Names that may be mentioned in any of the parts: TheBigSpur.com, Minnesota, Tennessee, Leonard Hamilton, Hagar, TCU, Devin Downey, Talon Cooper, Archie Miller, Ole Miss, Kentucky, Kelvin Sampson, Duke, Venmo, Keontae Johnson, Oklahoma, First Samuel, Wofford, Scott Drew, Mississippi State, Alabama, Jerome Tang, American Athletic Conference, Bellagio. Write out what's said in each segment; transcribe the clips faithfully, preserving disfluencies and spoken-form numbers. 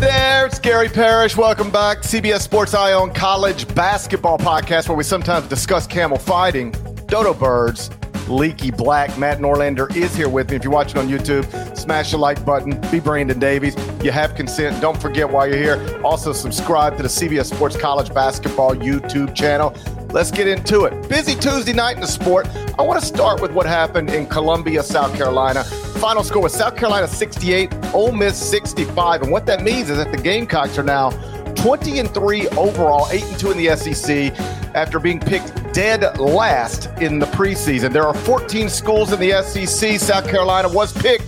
There, it's Gary Parrish. Welcome back. C B S Sports Eye on College Basketball Podcast, where we sometimes discuss camel fighting, dodo birds, leaky black. Matt Norlander is here with me. If you're watching on YouTube, smash the like button. Be Brandon Davies. You have consent. Don't forget while you're here. Also, subscribe to the C B S Sports College Basketball YouTube channel. Let's get into it. Busy Tuesday night in the sport. I want to start with what happened in Columbia, South Carolina. Final score was South Carolina sixty-eight, Ole Miss sixty-five. And what that means is that the Gamecocks are now twenty and three overall, eight and two in the S E C, after being picked dead last in the preseason. There are fourteen schools in the S E C. South Carolina was picked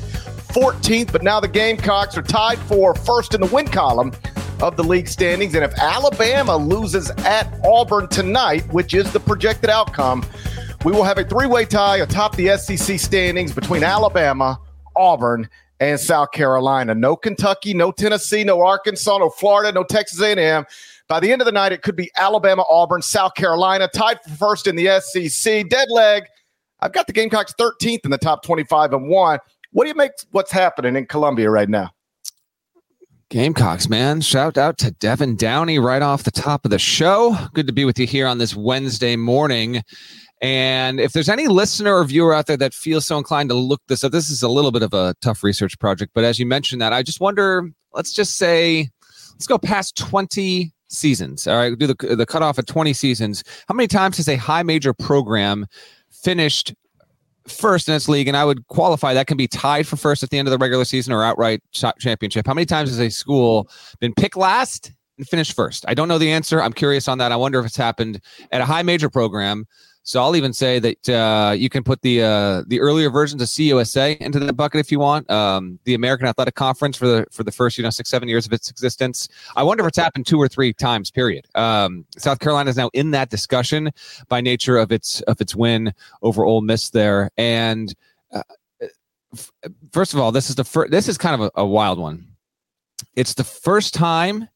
fourteenth, but now the Gamecocks are tied for first in the win column of the league standings. And if Alabama loses at Auburn tonight, which is the projected outcome, we will have a three-way tie atop the S E C standings between Alabama, Auburn, and South Carolina. No Kentucky, no Tennessee, no Arkansas, no Florida, no Texas A and M. By the end of the night, it could be Alabama, Auburn, South Carolina, tied for first in the S E C. Dead leg. I've got the Gamecocks thirteenth in the top twenty-five and one. What do you make what's happening in Columbia right now? Gamecocks, man. Shout out to Devin Downey right off the top of the show. Good to be with you here on this Wednesday morning. And if there's any listener or viewer out there that feels so inclined to look this up, this is a little bit of a tough research project. But as you mentioned that, I just wonder, let's just say, let's go past twenty seasons. All right, do the, the cutoff at twenty seasons. How many times has a high major program finished first in its league? And I would qualify that can be tied for first at the end of the regular season or outright championship. How many times has a school been picked last and finished first? I don't know the answer. I'm curious on that. I wonder if it's happened at a high major program. So I'll even say that uh, you can put the uh, the earlier versions of C U S A into that bucket if you want. Um, the American Athletic Conference for the for the first you know six seven years of its existence. I wonder if it's happened two or three times. Period. Um, South Carolina is now in that discussion by nature of its of its win over Ole Miss there. And uh, f- first of all, this is the fir- this is kind of a, a wild one. It's the first time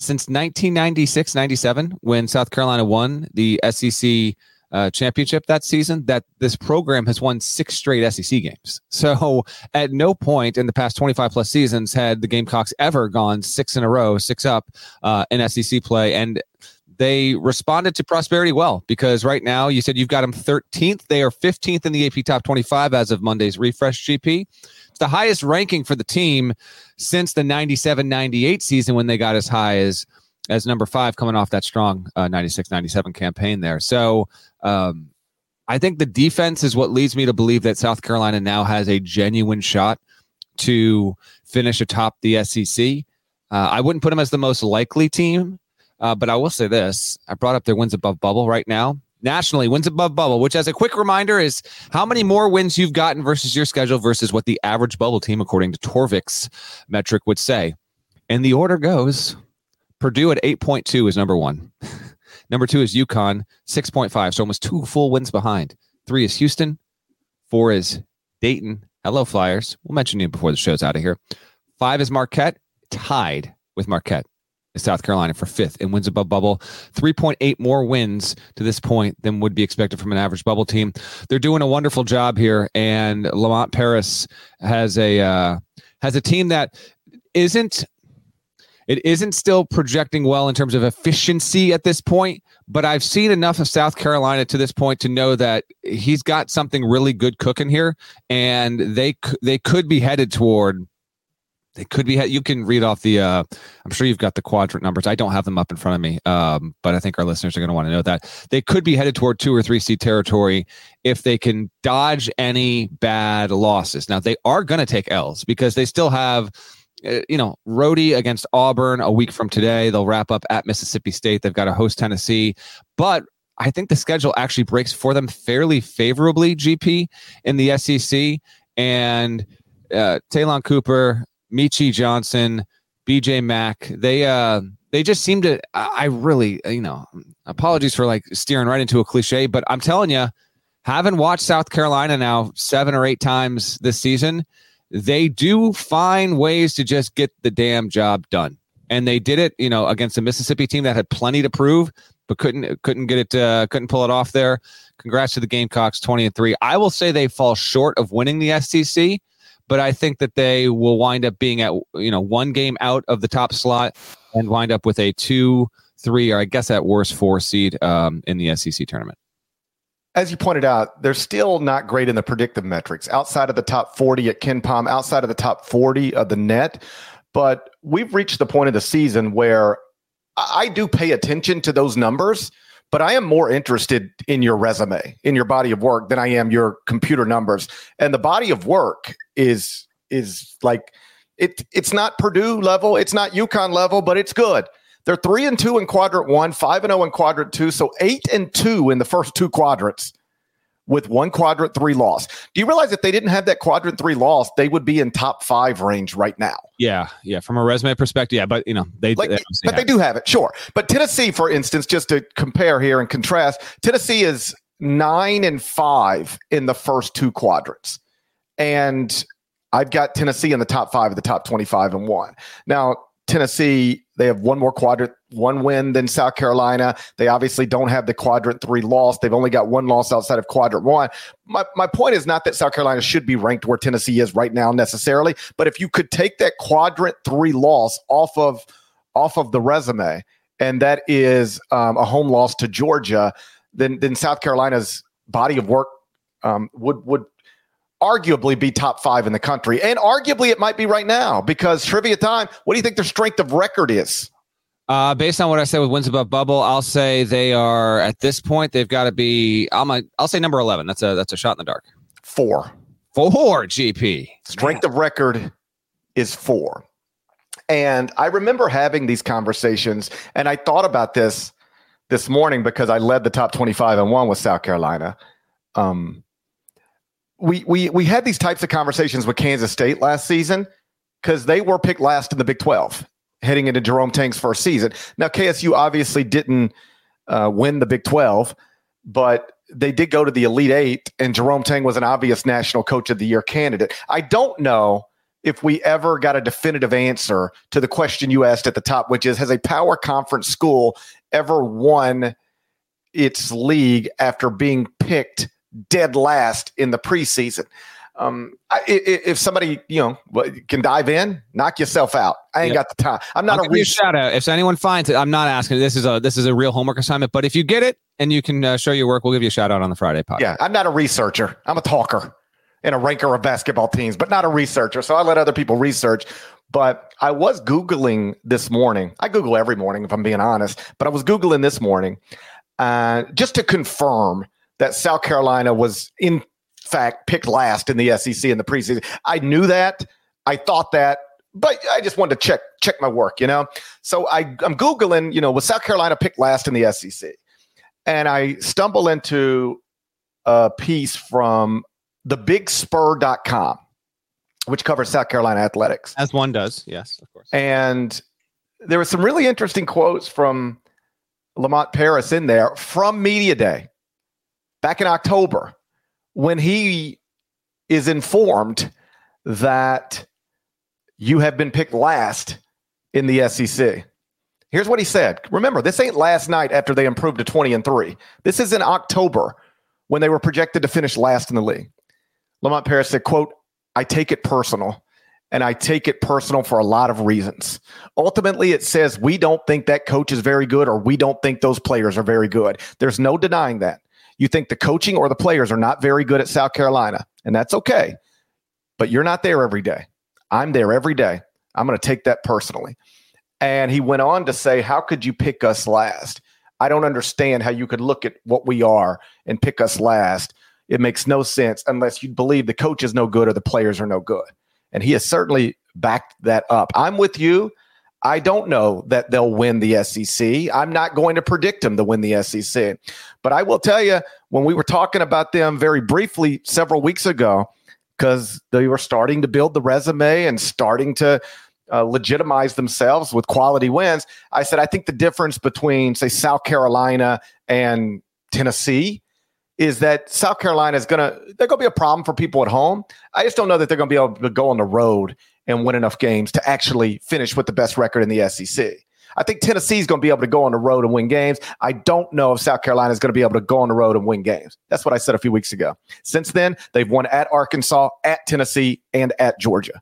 since nineteen ninety-six ninety-seven when South Carolina won the S E C Uh, championship that season that this program has won six straight S E C games. So at no point in the past twenty-five plus seasons had the Gamecocks ever gone six in a row, six up uh, in S E C play. And they responded to prosperity well, because right now you said you've got them thirteenth. They are fifteenth in the A P Top twenty-five as of Monday's refresh G P. It's the highest ranking for the team since the ninety-seven ninety-eight season when they got as high as as number five coming off that strong uh, ninety-six ninety-seven campaign there. So um, I think the defense is what leads me to believe that South Carolina now has a genuine shot to finish atop the S E C. Uh, I wouldn't put them as the most likely team, uh, but I will say this. I brought up their wins above bubble right now. Nationally, wins above bubble, which as a quick reminder is how many more wins you've gotten versus your schedule versus what the average bubble team, according to Torvik's metric, would say. And the order goes... Purdue at eight point two is number one. Number two is UConn, six point five. So almost two full wins behind. Three is Houston. Four is Dayton. Hello, Flyers. We'll mention you before the show's out of here. Five is Marquette, tied with Marquette is South Carolina for fifth in wins above bubble. three point eight more wins to this point than would be expected from an average bubble team. They're doing a wonderful job here, and Lamont Paris has a uh, has a team that isn't it isn't still projecting well in terms of efficiency at this point, but I've seen enough of South Carolina to this point to know that he's got something really good cooking here, and they they could be headed toward. They could be. You can read off the. Uh, I'm sure you've got the quadrant numbers. I don't have them up in front of me, um, but I think our listeners are going to want to know that they could be headed toward two or three seed territory if they can dodge any bad losses. Now they are going to take L's because they still have, uh, you know, roadie against Auburn a week from today. They'll wrap up at Mississippi State. They've got to host Tennessee, but I think the schedule actually breaks for them fairly favorably. G P in the S E C and uh, Talon Cooper. Michie Johnson, B J Mack, they uh, they just seem to, I really, you know, apologies for like steering right into a cliche, but I'm telling you, having watched South Carolina now seven or eight times this season, they do find ways to just get the damn job done. And they did it, you know, against a Mississippi team that had plenty to prove, but couldn't couldn't get it, uh, couldn't pull it off there. Congrats to the Gamecocks, twenty and three. I will say they fall short of winning the S E C. But I think that they will wind up being at, you know, one game out of the top slot and wind up with a two, three, or I guess at worst four seed um, in the S E C tournament. As you pointed out, they're still not great in the predictive metrics outside of the top forty at Ken Palm, outside of the top forty of the net. But we've reached the point of the season where I do pay attention to those numbers. But I am more interested in your resume, in your body of work, than I am your computer numbers. And the body of work is is like it. It's not Purdue level, it's not UConn level, but it's good. They're three and two in quadrant one, five and zero in quadrant two, so eight and two in the first two quadrants, with one quadrant three loss. Do you realize if they didn't have that quadrant three loss, they would be in top five range right now? Yeah, yeah. From a resume perspective, yeah. But you know, they, like, they but have. They do have it, sure. But Tennessee, for instance, just to compare here and contrast, Tennessee is nine and five in the first two quadrants, and I've got Tennessee in the top five of the top twenty-five and one now. Tennessee, they have one more quadrant, one win than South Carolina. They obviously don't have the quadrant three loss. They've only got one loss outside of quadrant one. My my point is not that South Carolina should be ranked where Tennessee is right now necessarily, but if you could take that quadrant three loss off of off of the resume, and that is um, a home loss to Georgia, then then South Carolina's body of work um, would would. arguably be top five in the country, and arguably it might be right now, because trivia time, what do you think their strength of record is? Uh, based on what I said with wins above bubble, I'll say they are at this point, they've got to be, I'm a, I'll say number eleven. That's a, that's a shot in the dark. Four. Four, G P. Strength Man. Of record is four. And I remember having these conversations, and I thought about this this morning because I led the top twenty-five and one with South Carolina. Um, We we we had these types of conversations with Kansas State last season because they were picked last in the Big twelve heading into Jerome Tang's first season. Now, K S U obviously didn't uh, win the Big twelve, but they did go to the Elite Eight, and Jerome Tang was an obvious National Coach of the Year candidate. I don't know if we ever got a definitive answer to the question you asked at the top, which is, has a power conference school ever won its league after being picked dead last in the preseason? Um, I, if somebody, you know, can dive in, knock yourself out. I ain't yep. got the time. I'm not I'll a real shout out. If anyone finds it, I'm not asking. This is a this is a real homework assignment. But if you get it and you can uh, show your work, we'll give you a shout out on the Friday podcast. Yeah, I'm not a researcher. I'm a talker and a ranker of basketball teams, but not a researcher. So I let other people research. But I was Googling this morning. I Google every morning, if I'm being honest. But I was Googling this morning uh, just to confirm that South Carolina was, in fact, picked last in the S E C in the preseason. I knew that. I thought that. But I just wanted to check check my work, you know? So I, I'm Googling, you know, was South Carolina picked last in the S E C? And I stumble into a piece from the big spur dot com, which covers South Carolina athletics. As one does, yes, of course. And there were some really interesting quotes from Lamont Paris in there from Media Day back in October, when he is informed that you have been picked last in the S E C. Here's what he said. Remember, this ain't last night after they improved to twenty and three. This is in October when they were projected to finish last in the league. Lamont Paris said, quote, I take it personal, and I take it personal for a lot of reasons. Ultimately, it says we don't think that coach is very good, or we don't think those players are very good. There's no denying that. You think the coaching or the players are not very good at South Carolina, and that's okay. But you're not there every day. I'm there every day. I'm going to take that personally. And he went on to say, how could you pick us last? I don't understand how you could look at what we are and pick us last. It makes no sense unless you believe the coach is no good or the players are no good. And he has certainly backed that up. I'm with you. I don't know that they'll win the S E C. I'm not going to predict them to win the S E C. But I will tell you, when we were talking about them very briefly several weeks ago, because they were starting to build the resume and starting to uh, legitimize themselves with quality wins, I said, I think the difference between, say, South Carolina and Tennessee is that South Carolina is going to – they're going to be a problem for people at home. I just don't know that they're going to be able to go on the road and win enough games to actually finish with the best record in the S E C. I think Tennessee is going to be able to go on the road and win games. I don't know if South Carolina is going to be able to go on the road and win games. That's what I said a few weeks ago. Since then, they've won at Arkansas, at Tennessee, and at Georgia.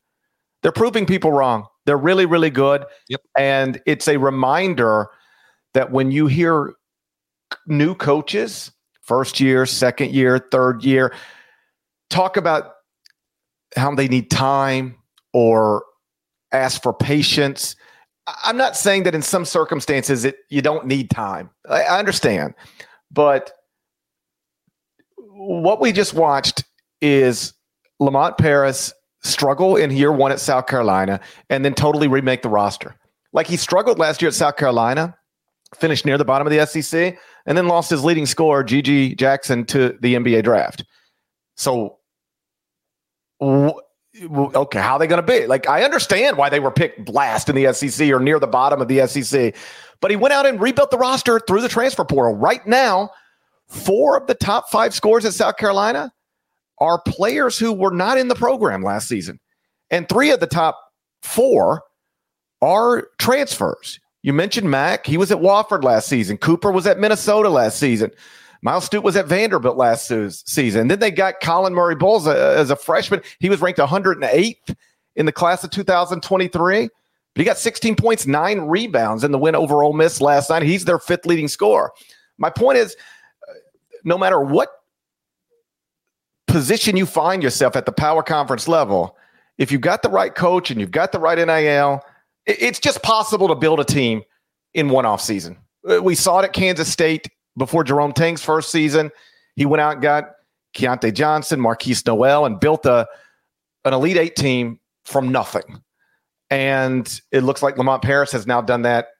They're proving people wrong. They're really, really good. Yep. And it's a reminder that when you hear new coaches, first year, second year, third year, talk about how they need time, or ask for patience. I'm not saying that in some circumstances it, you don't need time. I, I understand. But what we just watched is Lamont Paris struggle in year one at South Carolina and then totally remake the roster. Like he struggled last year at South Carolina, finished near the bottom of the S E C, and then lost his leading scorer, G G Jackson, to the N B A draft. So, wh- okay, how are they going to be? Like, I understand why they were picked last in the S E C or near the bottom of the S E C, but he went out and rebuilt the roster through the transfer portal. Right now, four of the top five scores at South Carolina are players who were not in the program last season, and three of the top four are transfers. You mentioned Mack. He was at Wofford last season. Cooper was at Minnesota last season. Miles Stewart was at Vanderbilt last season. Then they got Colin Murray-Boyles as a freshman. He was ranked one hundred eighth in the class of two thousand twenty-three. But he got sixteen points, nine rebounds in the win over Ole Miss last night. He's their fifth leading scorer. My point is, no matter what position you find yourself at the power conference level, if you've got the right coach and you've got the right N I L, it's just possible to build a team in one offseason. We saw it at Kansas State. Before Jerome Tang's first season, he went out and got Keontae Johnson, Marquise Noel, and built a an Elite Eight team from nothing. And it looks like Lamont Paris has now done that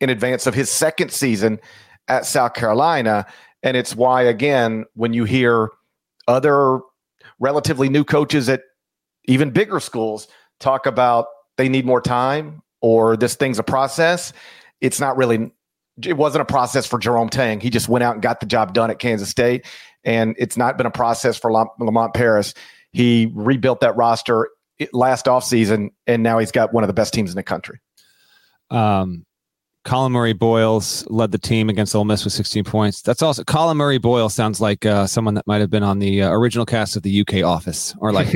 in advance of his second season at South Carolina. And it's why, again, when you hear other relatively new coaches at even bigger schools talk about they need more time or this thing's a process, it's not really – it wasn't a process for Jerome Tang. He just went out and got the job done at Kansas State, and it's not been a process for Lamont Paris. He rebuilt that roster last offseason, and now he's got one of the best teams in the country. Um, Colin Murray-Boyles led the team against Ole Miss with sixteen points. That's also Colin Murray-Boyles sounds like uh, someone that might have been on the uh, original cast of the U K Office, or like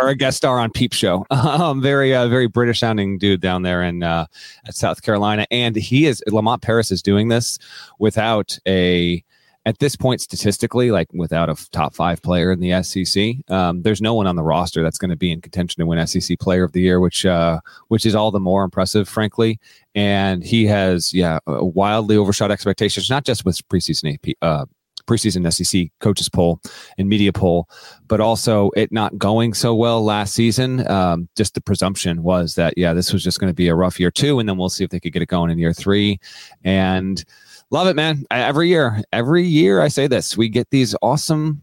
or a guest star on Peep Show. Um, very, uh, very British sounding dude down there in uh, at South Carolina, and he is Lamont Paris is doing this without a. At this point, statistically, like without a top five player in the S E C, um, there's no one on the roster that's going to be in contention to win S E C Player of the Year, which uh, which is all the more impressive, frankly. And he has, yeah, wildly overshot expectations, not just with preseason A P, uh, preseason S E C coaches poll and media poll, but also it not going so well last season. Um, just the presumption was that, yeah, this was just going to be a rough year two, and then we'll see if they could get it going in year three. And love it, man. Every year, every year I say this, we get these awesome,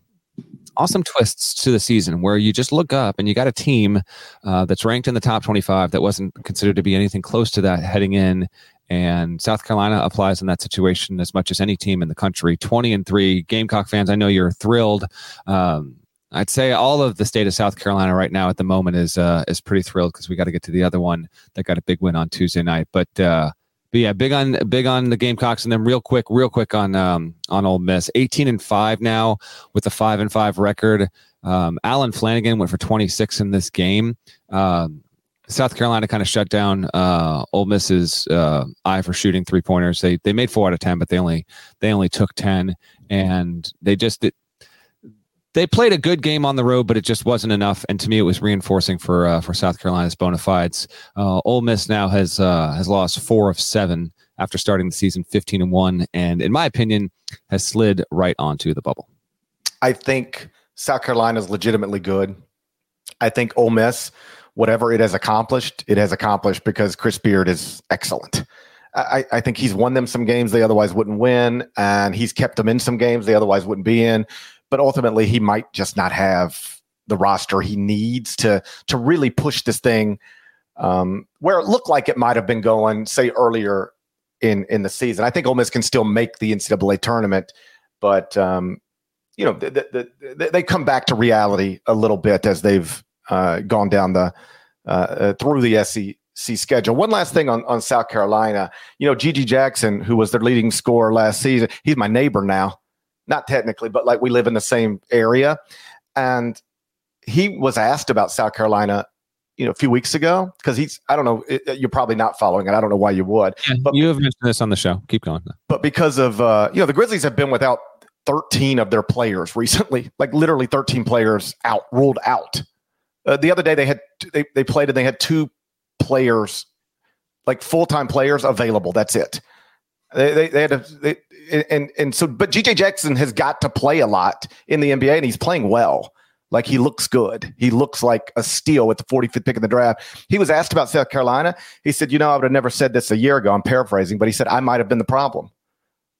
awesome twists to the season where you just look up and you got a team uh, that's ranked in the top twenty-five that wasn't considered to be anything close to that heading in. And South Carolina applies in that situation as much as any team in the country. twenty and three Gamecock fans, I know you're thrilled. Um, I'd say all of the state of South Carolina right now at the moment is uh, is pretty thrilled because we got to get to the other one that got a big win on Tuesday night. But, uh, But yeah, big on big on the Gamecocks, and then real quick, real quick on um, on Ole Miss. eighteen and five now with a five and five record. Um, Alan Flanagan went for twenty-six in this game. Uh, South Carolina kind of shut down uh, Ole Miss's uh, eye for shooting three pointers. They they made four out of ten, but they only they only took ten, and they just it, they played a good game on the road, but it just wasn't enough. And to me, it was reinforcing for uh, for South Carolina's bona fides. Uh, Ole Miss now has uh, has lost four of seven after starting the season fifteen and one, and in my opinion, has slid right onto the bubble. I think South Carolina is legitimately good. I think Ole Miss, whatever it has accomplished, it has accomplished because Chris Beard is excellent. I, I think he's won them some games they otherwise wouldn't win, and he's kept them in some games they otherwise wouldn't be in. But ultimately, he might just not have the roster he needs to to really push this thing um, where it looked like it might have been going, say, earlier in, in the season. I think Ole Miss can still make the N C double A tournament, but um, you know the, the, the, they come back to reality a little bit as they've uh, gone down the uh, uh, through the S E C schedule. One last thing on, on South Carolina, you know, G G Jackson, who was their leading scorer last season, he's my neighbor now. Not technically, but like we live in the same area. And he was asked about South Carolina, you know, a few weeks ago, because he's, I don't know, it, you're probably not following it. I don't know why you would. Yeah, but you have mentioned this on the show. Keep going. But because of, uh, you know, the Grizzlies have been without thirteen of their players recently, like literally thirteen players out, ruled out. Uh, the other day they had, they, they played and they had two players, like full-time players available. That's it. They, they, they had a, they, and and so, but G J Jackson has got to play a lot in the N B A, and he's playing well. Like, he looks good. He looks like a steal with the forty-fifth pick in the draft. He was asked about South Carolina. He said, you know, I would have never said this a year ago. I'm paraphrasing, but he said, I might have been the problem.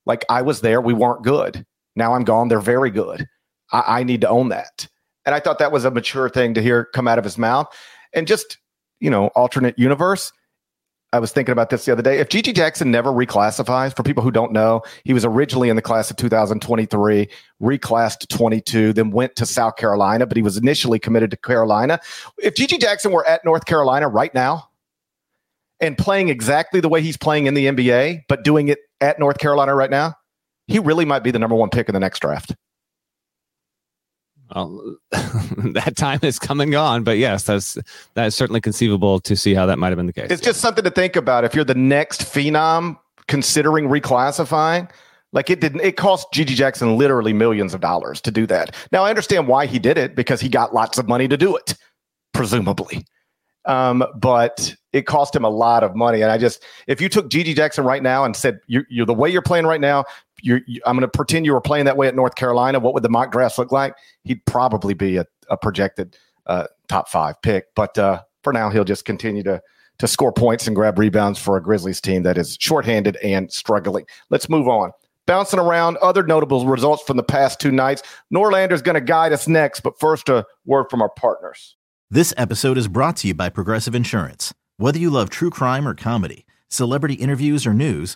Like, I was there. We weren't good. Now I'm gone. They're very good. I, I need to own that. And I thought that was a mature thing to hear come out of his mouth. And just, you know, alternate universe, I was thinking about this the other day. If G G Jackson never reclassifies, for people who don't know, he was originally in the class of two thousand twenty-three, reclassed to twenty-two, then went to South Carolina, but he was initially committed to Carolina. If G G Jackson were at North Carolina right now and playing exactly the way he's playing in the N B A, but doing it at North Carolina right now, he really might be the number one pick in the next draft. Well, that time is come and gone, but yes, that's that is certainly conceivable to see how that might have been the case. It's yeah. just something to think about. If you're the next phenom considering reclassifying, like it didn't, it cost G G Jackson literally millions of dollars to do that. Now I understand why he did it, because he got lots of money to do it, presumably. Um, but it cost him a lot of money. And I just, if you took G G Jackson right now and said, you're, you're the way you're playing right now, You're, you, I'm going to pretend you were playing that way at North Carolina. What would the mock drafts look like? He'd probably be a, a projected uh, top five pick. But uh, for now, he'll just continue to to score points and grab rebounds for a Grizzlies team that is shorthanded and struggling. Let's move on. Bouncing around other notable results from the past two nights. Norlander's going to guide us next. But first, a word from our partners. This episode is brought to you by Progressive Insurance. Whether you love true crime or comedy, celebrity interviews or news,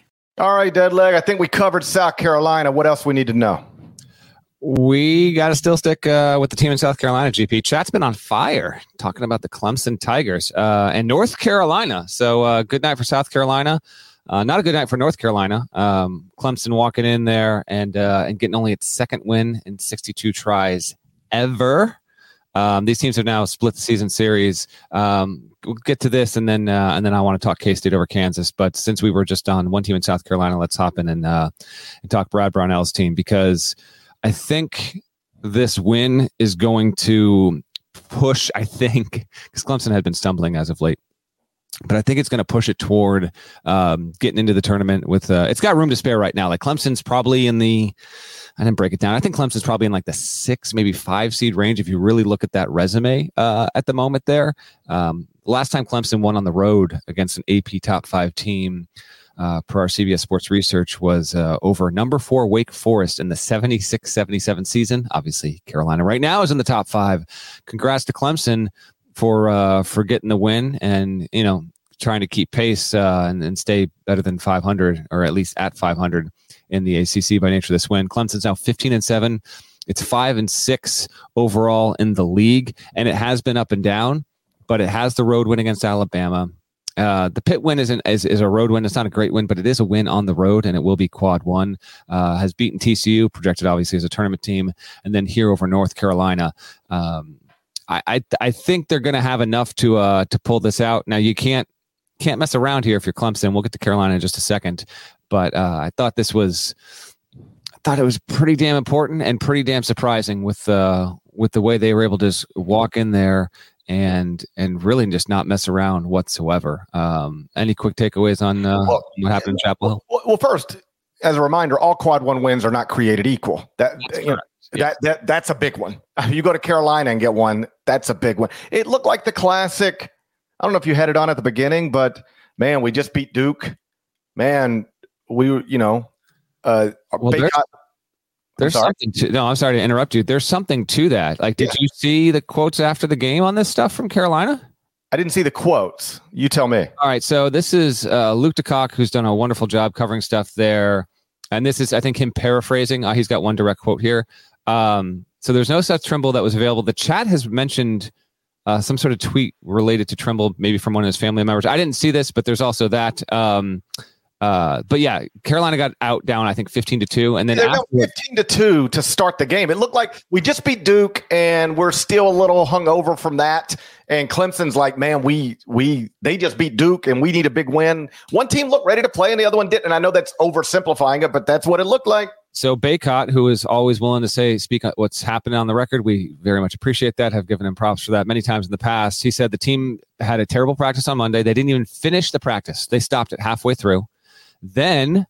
All right, Deadleg, I think we covered South Carolina. What else we need to know? We got to still stick uh, with the team in South Carolina, G P. Chat's been on fire talking about the Clemson Tigers uh, and North Carolina. So uh, good night for South Carolina. Uh, not a good night for North Carolina. Um, Clemson walking in there and, uh, and getting only its second win in sixty-two tries ever. Um, these teams have now split the season series. Um, we'll get to this, and then uh, and then I want to talk K-State over Kansas. But since we were just on one team in South Carolina, let's hop in and uh, and talk Brad Brownell's team, because I think this win is going to push, I think, because Clemson had been stumbling as of late. But I think it's going to push it toward um, getting into the tournament with, uh, it's got room to spare right now. Like Clemson's probably in the, I didn't break it down. I think Clemson's probably in like the six, maybe five seed range. If you really look at that resume uh, at the moment there. Um, last time Clemson won on the road against an A P top five team uh, per our C B S Sports research was uh, over number four Wake Forest in the seventy-six seventy-seven season. Obviously Carolina right now is in the top five. Congrats to Clemson for uh for getting the win, and you know, trying to keep pace uh and, and stay better than five hundred, or at least at five hundred in the A C C by nature of this win. Clemson's now fifteen and seven. It's five and six overall in the league, and it has been up and down, but it has the road win against Alabama. Uh, the Pitt win isn't is, is a road win. It's not a great win, but it is a win on the road, and it will be quad one. Uh, has beaten T C U, projected obviously as a tournament team, and then here over North Carolina. Um, I I think they're going to have enough to uh to pull this out. Now you can't can't mess around here if you're Clemson. We'll get to Carolina in just a second, but uh, I thought this was I thought it was pretty damn important and pretty damn surprising with uh with the way they were able to just walk in there and and really just not mess around whatsoever. Um, any quick takeaways on uh, well, what happened in Chapel Hill? Well, well, first, as a reminder, all quad one wins are not created equal. That That's you know. That that that's a big one. You go to Carolina and get one. That's a big one. It looked like the classic. I don't know if you had it on at the beginning, but man, we just beat Duke. Man, we you know. Uh, well, there's out, there's something to, no, I'm sorry to interrupt you. There's something to that. Like, did yeah. you see the quotes after the game on this stuff from Carolina? I didn't see the quotes. You tell me. All right. So this is uh, Luke DeCock, who's done a wonderful job covering stuff there, and this is I think him paraphrasing. Uh, he's got one direct quote here. Um, so there's no Seth Trimble that was available. The chat has mentioned uh, some sort of tweet related to Trimble, maybe from one of his family members. I didn't see this, but there's also that. Um, uh, but yeah, Carolina got out down, I think fifteen to two, and then yeah, after- fifteen to two to start the game. It looked like we just beat Duke, and we're still a little hungover from that. And Clemson's like, man, we we they just beat Duke, and we need a big win. One team looked ready to play, and the other one didn't. And I know that's oversimplifying it, but that's what it looked like. So Bacot, who is always willing to say, speak what's happening on the record, we very much appreciate that, have given him props for that many times in the past. He said the team had a terrible practice on Monday. They didn't even finish the practice. They stopped it halfway through. Then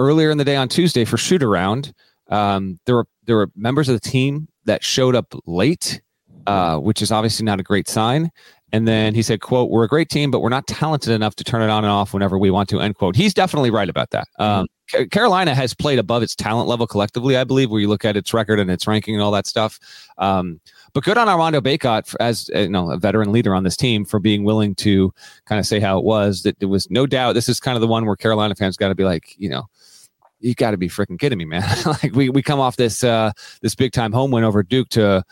earlier in the day on Tuesday for shoot around, um, there were there were members of the team that showed up late, uh, which is obviously not a great sign. And then he said, quote, we're a great team, but we're not talented enough to turn it on and off whenever we want to, end quote. He's definitely right about that. Um, mm-hmm. Carolina has played above its talent level collectively, I believe, where you look at its record and its ranking and all that stuff. Um, but good on Armando Bacot for, as you know, a veteran leader on this team, for being willing to kind of say how it was. That there was no doubt. This is kind of the one where Carolina fans got to be like, you know, you got to be freaking kidding me, man. Like we we come off this uh, this big time home win over Duke to.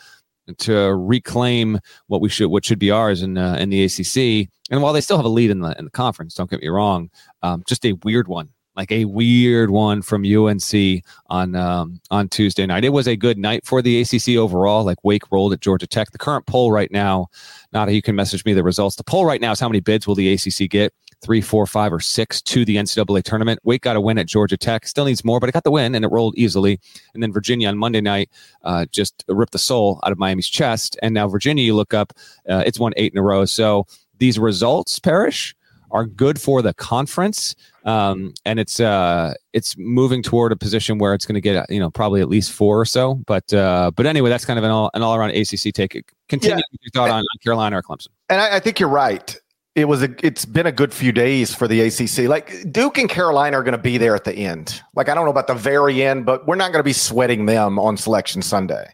to reclaim what we should, what should be ours in uh, in the A C C, and while they still have a lead in the in the conference, don't get me wrong, um, just a weird one, like a weird one from U N C on um, on Tuesday night. It was a good night for the A C C overall. Like Wake rolled at Georgia Tech. The current poll right now, Nada, you can message me the results. The poll right now is how many bids will the A C C get? Three, four, five, or six to the N C double A tournament. Wake got a win at Georgia Tech. Still needs more, but it got the win, and it rolled easily. And then Virginia on Monday night uh, just ripped the soul out of Miami's chest. And now Virginia, you look up, uh, it's won eight in a row. So these results, Parrish, are good for the conference, um, and it's uh, it's moving toward a position where it's going to get, you know, probably at least four or so. But uh, but anyway, that's kind of an all an all around A C C take. Continue yeah. your thought on, on Carolina or Clemson. And I, I think you're right. It was a, it's been a good few days for the A C C. Like Duke and Carolina are going to be there at the end. Like, I don't know about the very end, but we're not going to be sweating them on Selection Sunday.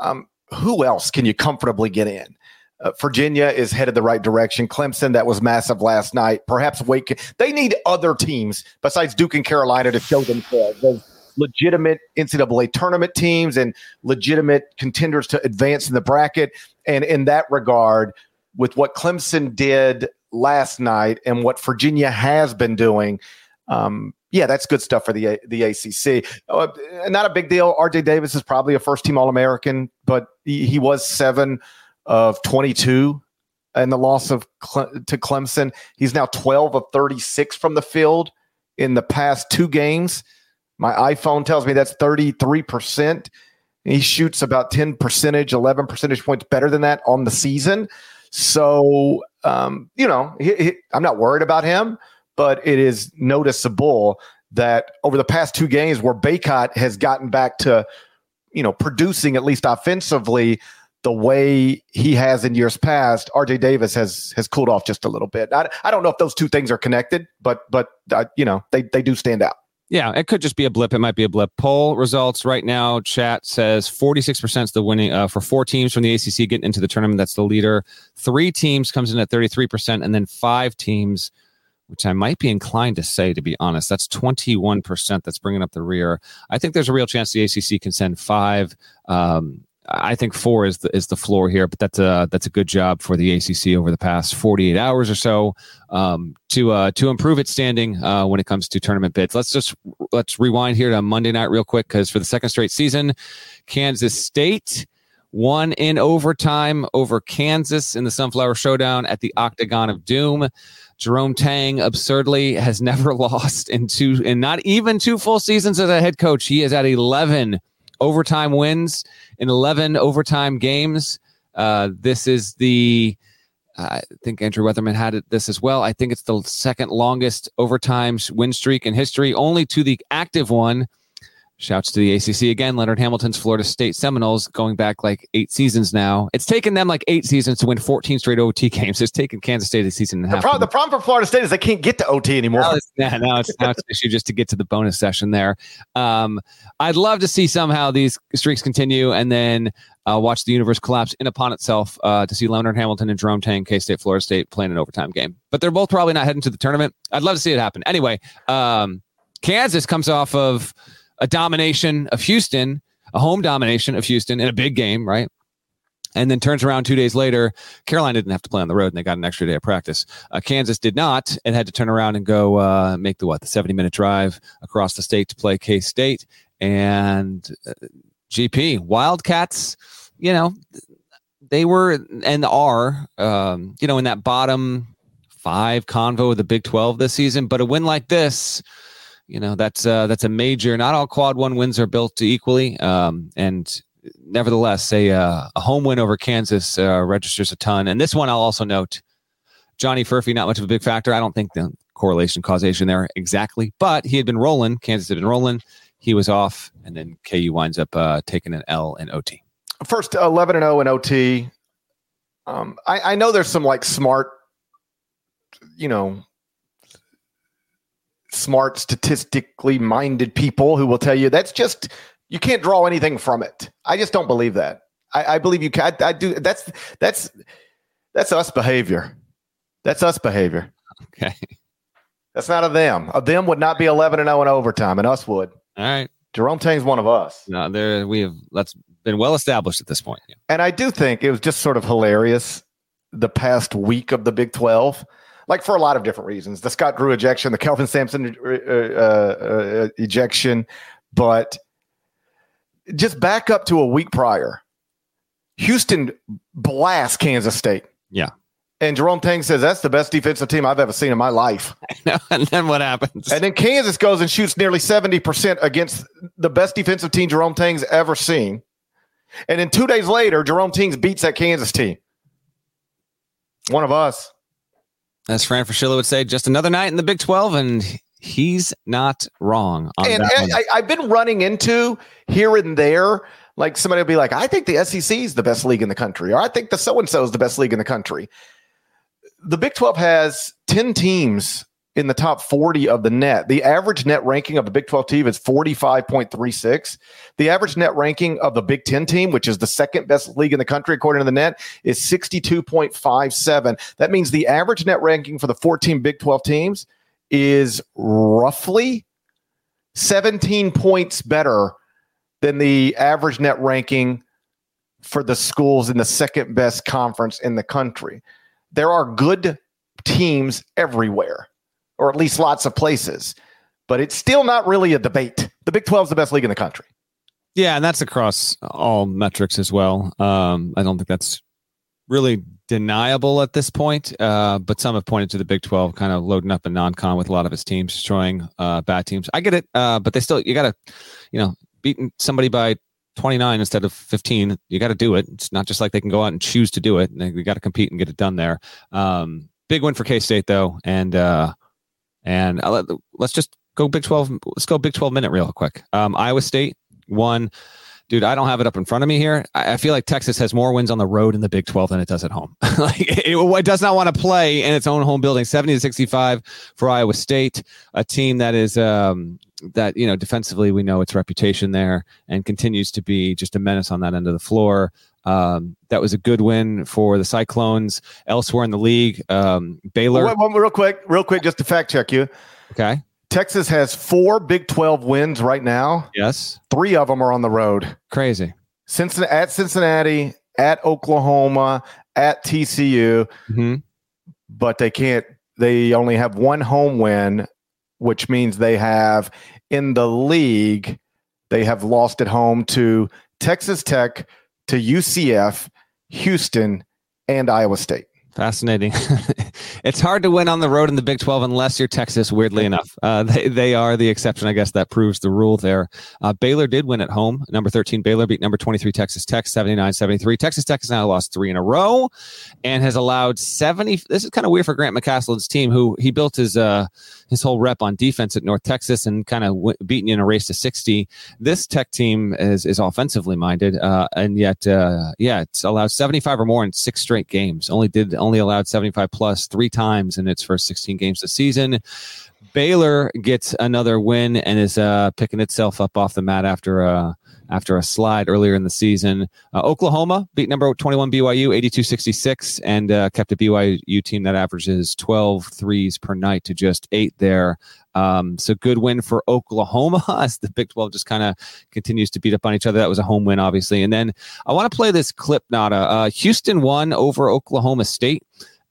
Um, who else can you comfortably get in? Uh, Virginia is headed the right direction. Clemson, that was massive last night. Perhaps Wake. They need other teams besides Duke and Carolina to show themselves. Those legitimate N C double A tournament teams and legitimate contenders to advance in the bracket. And in that regard, with what Clemson did last night and what Virginia has been doing, um, yeah, that's good stuff for the the A C C. Uh, not a big deal. R J Davis is probably a first-team All-American, but he, he was seven of twenty-two and the loss of Cle- to Clemson. He's now twelve of thirty-six from the field in the past two games. My iPhone tells me that's thirty-three percent. He shoots about ten percentage, eleven percentage points better than that on the season. So, um, you know, he, he, I'm not worried about him, but it is noticeable that over the past two games where Bacot has gotten back to, you know, producing at least offensively the way he has in years past, R J Davis has has cooled off just a little bit. I, I don't know if those two things are connected, but, but uh, you know, they, they do stand out. Yeah, it could just be a blip. It might be a blip. Poll results right now, chat says forty-six percent is the winning uh, for four teams from the A C C getting into the tournament. That's the leader. Three teams comes in at thirty-three percent, and then five teams, which I might be inclined to say, to be honest, that's twenty-one percent that's bringing up the rear. I think there's a real chance the A C C can send five. Um, I think four is the, is the floor here, but that's a, that's a good job for the A C C over the past forty-eight hours or so um, to uh, to improve its standing uh, when it comes to tournament bids. Let's just let's rewind here to Monday night real quick, because for the second straight season, Kansas State won in overtime over Kansas in the Sunflower Showdown at the Octagon of Doom. Jerome Tang absurdly has never lost in two, and not even two full seasons as a head coach. He is at eleven overtime wins in eleven overtime games. Uh, this is the, uh, I think Andrew Weatherman had it, this as well. I think it's the second longest overtime win streak in history, only to the active one. Shouts to the A C C again, Leonard Hamilton's Florida State Seminoles, going back like eight seasons now. It's taken them like eight seasons to win fourteen straight O T games. It's taken Kansas State a season and a half. The, pro- the problem for Florida State is they can't get to O T anymore. Now it's, yeah, now it's, now it's an issue just to get to the bonus session there. Um, I'd love to see somehow these streaks continue and then uh, watch the universe collapse in upon itself uh, to see Leonard Hamilton and Jerome Tang, K-State, Florida State playing an overtime game. But they're both probably not heading to the tournament. I'd love to see it happen. Anyway, um, Kansas comes off of a domination of Houston, a home domination of Houston in a big game, right? And then turns around two days later. Carolina didn't have to play on the road, and they got an extra day of practice. Uh, Kansas did not, and had to turn around and go uh, make the what the seventy-minute drive across the state to play K-State. And uh, G P, Wildcats, you know, they were and are, um, you know, in that bottom five convo of the Big twelve this season. But a win like this, you know, that's uh, that's a major. Not all quad one wins are built equally. Um, and nevertheless, a, uh, a home win over Kansas uh, registers a ton. And this one I'll also note, Johnny Furphy, not much of a big factor. I don't think the correlation, causation there exactly. But he had been rolling. Kansas had been rolling. He was off. And then K U winds up uh, taking an L in O T. First eleven and oh in O T. Um, I, I know there's some like smart, you know, smart, statistically minded people who will tell you that's just, you can't draw anything from it. I just don't believe that. I, I believe you can. I, I do. That's that's that's us behavior. That's us behavior. Okay. That's not a them. A them would not be eleven and oh in overtime, and us would. All right. Jerome Tang's one of us. No, there we have. That's been well established at this point. Yeah. And I do think it was just sort of hilarious the past week of the Big twelve. Like, for a lot of different reasons, the Scott Drew ejection, the Kelvin Sampson uh, uh, ejection, but just back up to a week prior, Houston blasts Kansas State. Yeah. And Jerome Tang says, that's the best defensive team I've ever seen in my life. And then what happens? And then Kansas goes and shoots nearly seventy percent against the best defensive team Jerome Tang's ever seen. And then two days later, Jerome Tang beats that Kansas team. One of us. As Fran Fraschilla would say, just another night in the Big twelve, and he's not wrong on and, that and one. I, I've been running into here and there, like somebody will be like, I think the S E C is the best league in the country, or I think the so-and-so is the best league in the country. The Big twelve has ten teams in the top forty of the net. The average net ranking of the Big twelve team is forty-five point three six. The average net ranking of the Big ten team, which is the second best league in the country according to the net, is sixty-two point five seven. That means the average net ranking for the fourteen Big twelve teams is roughly seventeen points better than the average net ranking for the schools in the second best conference in the country. There are good teams everywhere, or at least lots of places, but it's still not really a debate. The Big twelve is the best league in the country. Yeah, and that's across all metrics as well. Um, I don't think that's really deniable at this point, uh, but some have pointed to the Big twelve kind of loading up a non-con with a lot of his teams, destroying uh, bad teams. I get it, uh, but they still, you got to, you know, beating somebody by twenty-nine instead of fifteen, you got to do it. It's not just like they can go out and choose to do it. And we got to compete and get it done there. Um, big win for K-State though, and uh, and I'll let, let's just go Big twelve. Let's go Big twelve minute real quick. Um, Iowa State won. Dude, I don't have it up in front of me here. I feel like Texas has more wins on the road in the Big twelve than it does at home. Like it, it does not want to play in its own home building. seventy to sixty-five for Iowa State, a team that is um, that you know defensively we know its reputation there and continues to be just a menace on that end of the floor. Um, that was a good win for the Cyclones. Elsewhere in the league, um, Baylor. Wait, wait, wait, real quick, real quick, just to fact check you. Okay. Texas has four Big twelve wins right now. Yes. Three of them are on the road. Crazy. Cincinnati, at Cincinnati, at Oklahoma, at T C U. Mm-hmm. But they can't, they only have one home win, which means they have in the league, they have lost at home to Texas Tech, to U C F, Houston, and Iowa State. Fascinating. It's hard to win on the road in the Big twelve unless you're Texas, weirdly enough. Uh, they, they are the exception. I guess that proves the rule there. Uh, Baylor did win at home. Number thirteen, Baylor beat number twenty-three, Texas Tech, seventy-nine seventy-three. Texas Tech has now lost three in a row and has allowed seventy. This is kind of weird for Grant McCasland's team, who he built his uh, his whole rep on defense at North Texas and kind of w- beaten in a race to sixty. This Tech team is, is offensively minded. Uh, and yet, uh, yeah, it's allowed seventy-five or more in six straight games. Only did only allowed seventy-five plus three times in its first sixteen games this season. Baylor gets another win and is uh, picking itself up off the mat after a, after a slide earlier in the season. Uh, Oklahoma beat number twenty-one B Y U eighty-two sixty-six and uh, kept a B Y U team that averages twelve threes per night to just eight there. Um, so good win for Oklahoma as the Big twelve just kind of continues to beat up on each other. That was a home win, obviously. And then I want to play this clip, Nada. Uh, Houston won over Oklahoma State.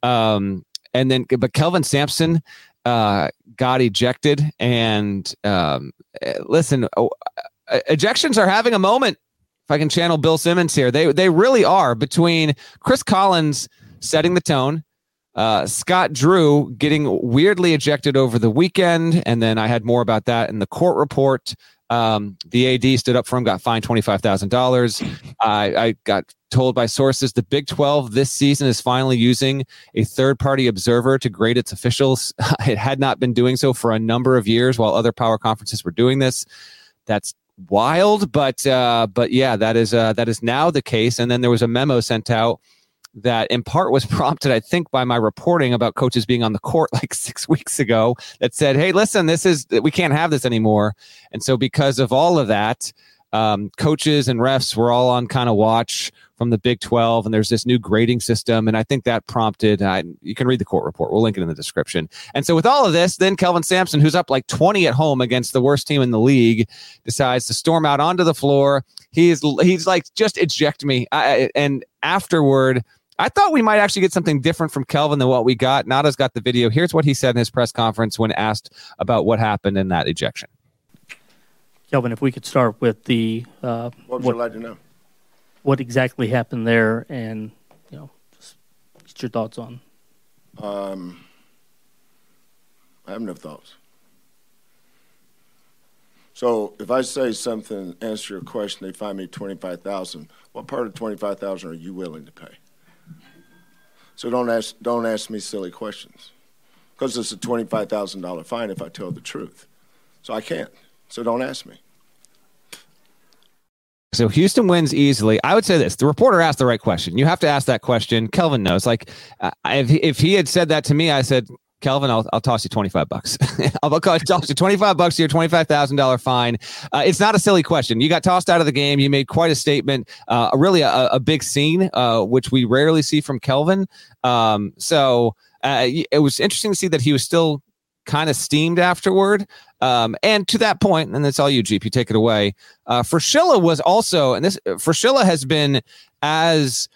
Um, and then, but Kelvin Sampson uh, got ejected. And um, listen, oh, ejections are having a moment. If I can channel Bill Simmons here, they, they really are. Between Chris Collins setting the tone, Uh, Scott Drew getting weirdly ejected over the weekend, and then I had more about that in the court report. Um, the A D stood up for him, got fined twenty-five thousand dollars. I, I got told by sources the Big twelve this season is finally using a third-party observer to grade its officials. It had not been doing so for a number of years while other power conferences were doing this. That's wild, but uh, but yeah, that is uh, that is now the case. And then there was a memo sent out that in part was prompted, I think, by my reporting about coaches being on the court like six weeks ago that said, hey, listen, this is, we can't have this anymore. And so because of all of that, um, coaches and refs were all on kind of watch from the Big twelve, and there's this new grading system. And I think that prompted, I, you can read the court report. We'll link it in the description. And so with all of this, then Kelvin Sampson, who's up like twenty at home against the worst team in the league, decides to storm out onto the floor. He's, he's like, just eject me. I, and afterward, I thought we might actually get something different from Kelvin than what we got. Nada's got the video. Here's what he said in his press conference when asked about what happened in that ejection. Kelvin, if we could start with the uh, what would you like to know? What exactly happened there, and you know, just get your thoughts on. Um, I have no thoughts. So if I say something, answer your question, they fine me twenty-five thousand. What part of twenty-five thousand are you willing to pay? So don't ask don't ask me silly questions, because it's a twenty-five thousand dollars fine if I tell the truth. So I can't. So don't ask me. So Houston wins easily. I would say this. The reporter asked the right question. You have to ask that question. Kelvin knows. Like, uh, if, he, if he had said that to me, I said, Kelvin, I'll, I'll toss you twenty-five bucks. I'll toss you twenty-five bucks to your twenty-five thousand dollars fine. Uh, it's not a silly question. You got tossed out of the game. You made quite a statement, uh, really a, a big scene, uh, which we rarely see from Kelvin. Um, so uh, it was interesting to see that he was still kind of steamed afterward. Um, and to that point, and that's all you, Jeep, you take it away. Uh, Fraschilla was also, and this Fraschilla has been as...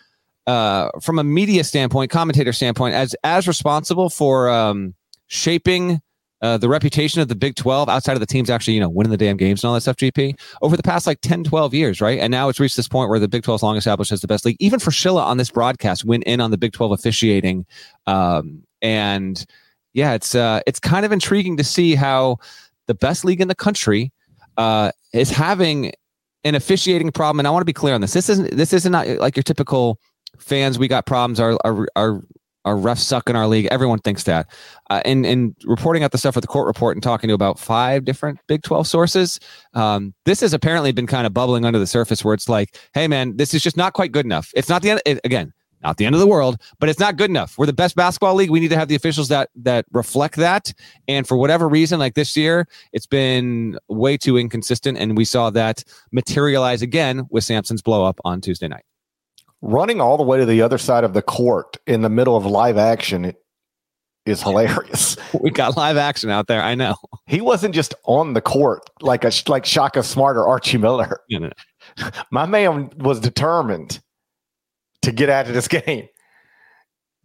Uh, from a media standpoint, commentator standpoint, as as responsible for um, shaping Uh, the reputation of the Big twelve outside of the teams actually, you know, winning the damn games and all that stuff, G P, over the past like ten, twelve years, right? And now it's reached this point where the Big twelve is long established as the best league. Even for Shilla on this broadcast went in on the Big twelve officiating. Um, and yeah, it's uh, it's kind of intriguing to see how the best league in the country uh, is having an officiating problem. And I want to be clear on this. This isn't this isn't not like your typical fans. We got problems. Our our our Our refs suck in our league. Everyone thinks that. Uh, and, and reporting out the stuff with the court report and talking to about five different Big twelve sources, um, this has apparently been kind of bubbling under the surface where it's like, hey, man, this is just not quite good enough. It's not the end, it, again, not the end of the world, but it's not good enough. We're the best basketball league. We need to have the officials that that reflect that. And for whatever reason, like this year, it's been way too inconsistent. And we saw that materialize again with Sampson's blow up on Tuesday night. Running all the way to the other side of the court in the middle of live action is hilarious. We got live action out there. I know. He wasn't just on the court like a like Shaka Smart or Archie Miller. Yeah, no. My man was determined to get out of this game.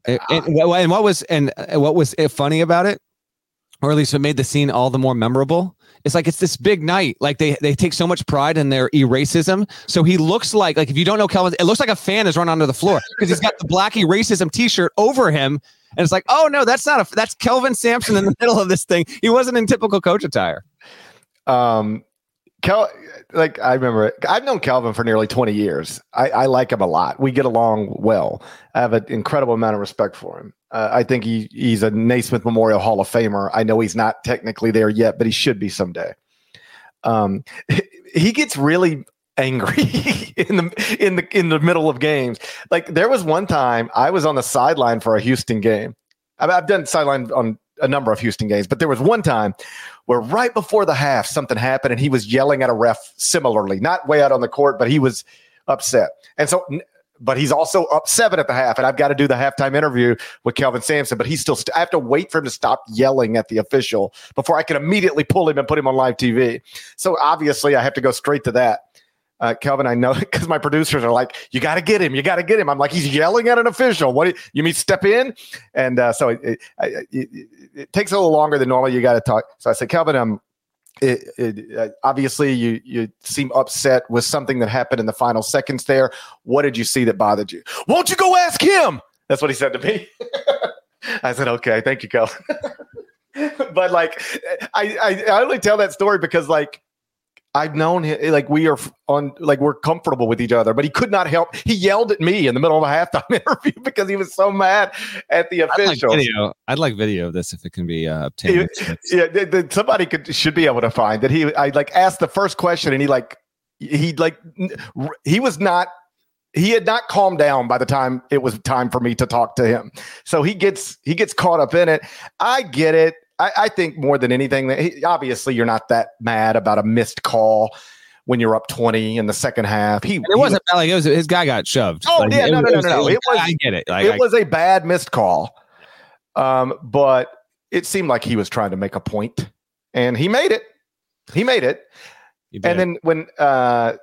And, and, and what was and what was funny about it, or at least it made the scene all the more memorable. It's like, it's this big night. Like they, they take so much pride in their eracism. So he looks like, like if you don't know Kelvin, it looks like a fan has run onto the floor because he's got the black eracism t-shirt over him. And it's like, oh no, that's not a, that's Kelvin Sampson in the middle of this thing. He wasn't in typical coach attire. Um, Kel, like I remember it. I've known Kelvin for nearly twenty years. I, I like him a lot. We get along well. I have an incredible amount of respect for him. Uh, I think he, he's a Naismith Memorial Hall of Famer. I know he's not technically there yet, but he should be someday. Um, he gets really angry in the in the in the middle of games. Like there was one time I was on the sideline for a Houston game. I've, I've done sideline on a number of Houston games, but there was one time where right before the half something happened and he was yelling at a ref similarly, not way out on the court, but he was upset. And so, but he's also up seven at the half, and I've got to do the halftime interview with Kelvin Sampson, but he's still, st- I have to wait for him to stop yelling at the official before I can immediately pull him and put him on live T V. So obviously I have to go straight to that. Uh, Kelvin, I know because my producers are like, you got to get him. You got to get him. I'm like, he's yelling at an official. What do you, you mean step in? And uh, so it, it, it, it, it takes a little longer than normal. You got to talk. So I said, Kelvin, um, it, it, uh, obviously you, you seem upset with something that happened in the final seconds there. What did you see that bothered you? Won't you go ask him? That's what he said to me. I said, okay, thank you, Kelvin. But like, I, I, I only tell that story because like, I've known him, like we are on, like we're comfortable with each other, but he could not help. He yelled at me in the middle of a halftime interview because he was so mad at the official. I'd, like I'd like video of this if it can be uh, obtained. Yeah, th- th- somebody could should be able to find that. He, I like asked the first question, and he like he like he was not he had not calmed down by the time it was time for me to talk to him. So he gets he gets caught up in it. I get it. I, I think more than anything, that he, obviously you're not that mad about a missed call when you're up twenty in the second half. He and it he, wasn't like it was his guy got shoved. Oh like, yeah, no, was, no, no, no, no. It was I get it. Like, it I, was a bad missed call, um, but it seemed like he was trying to make a point, and he made it. He made it. He and then when uh,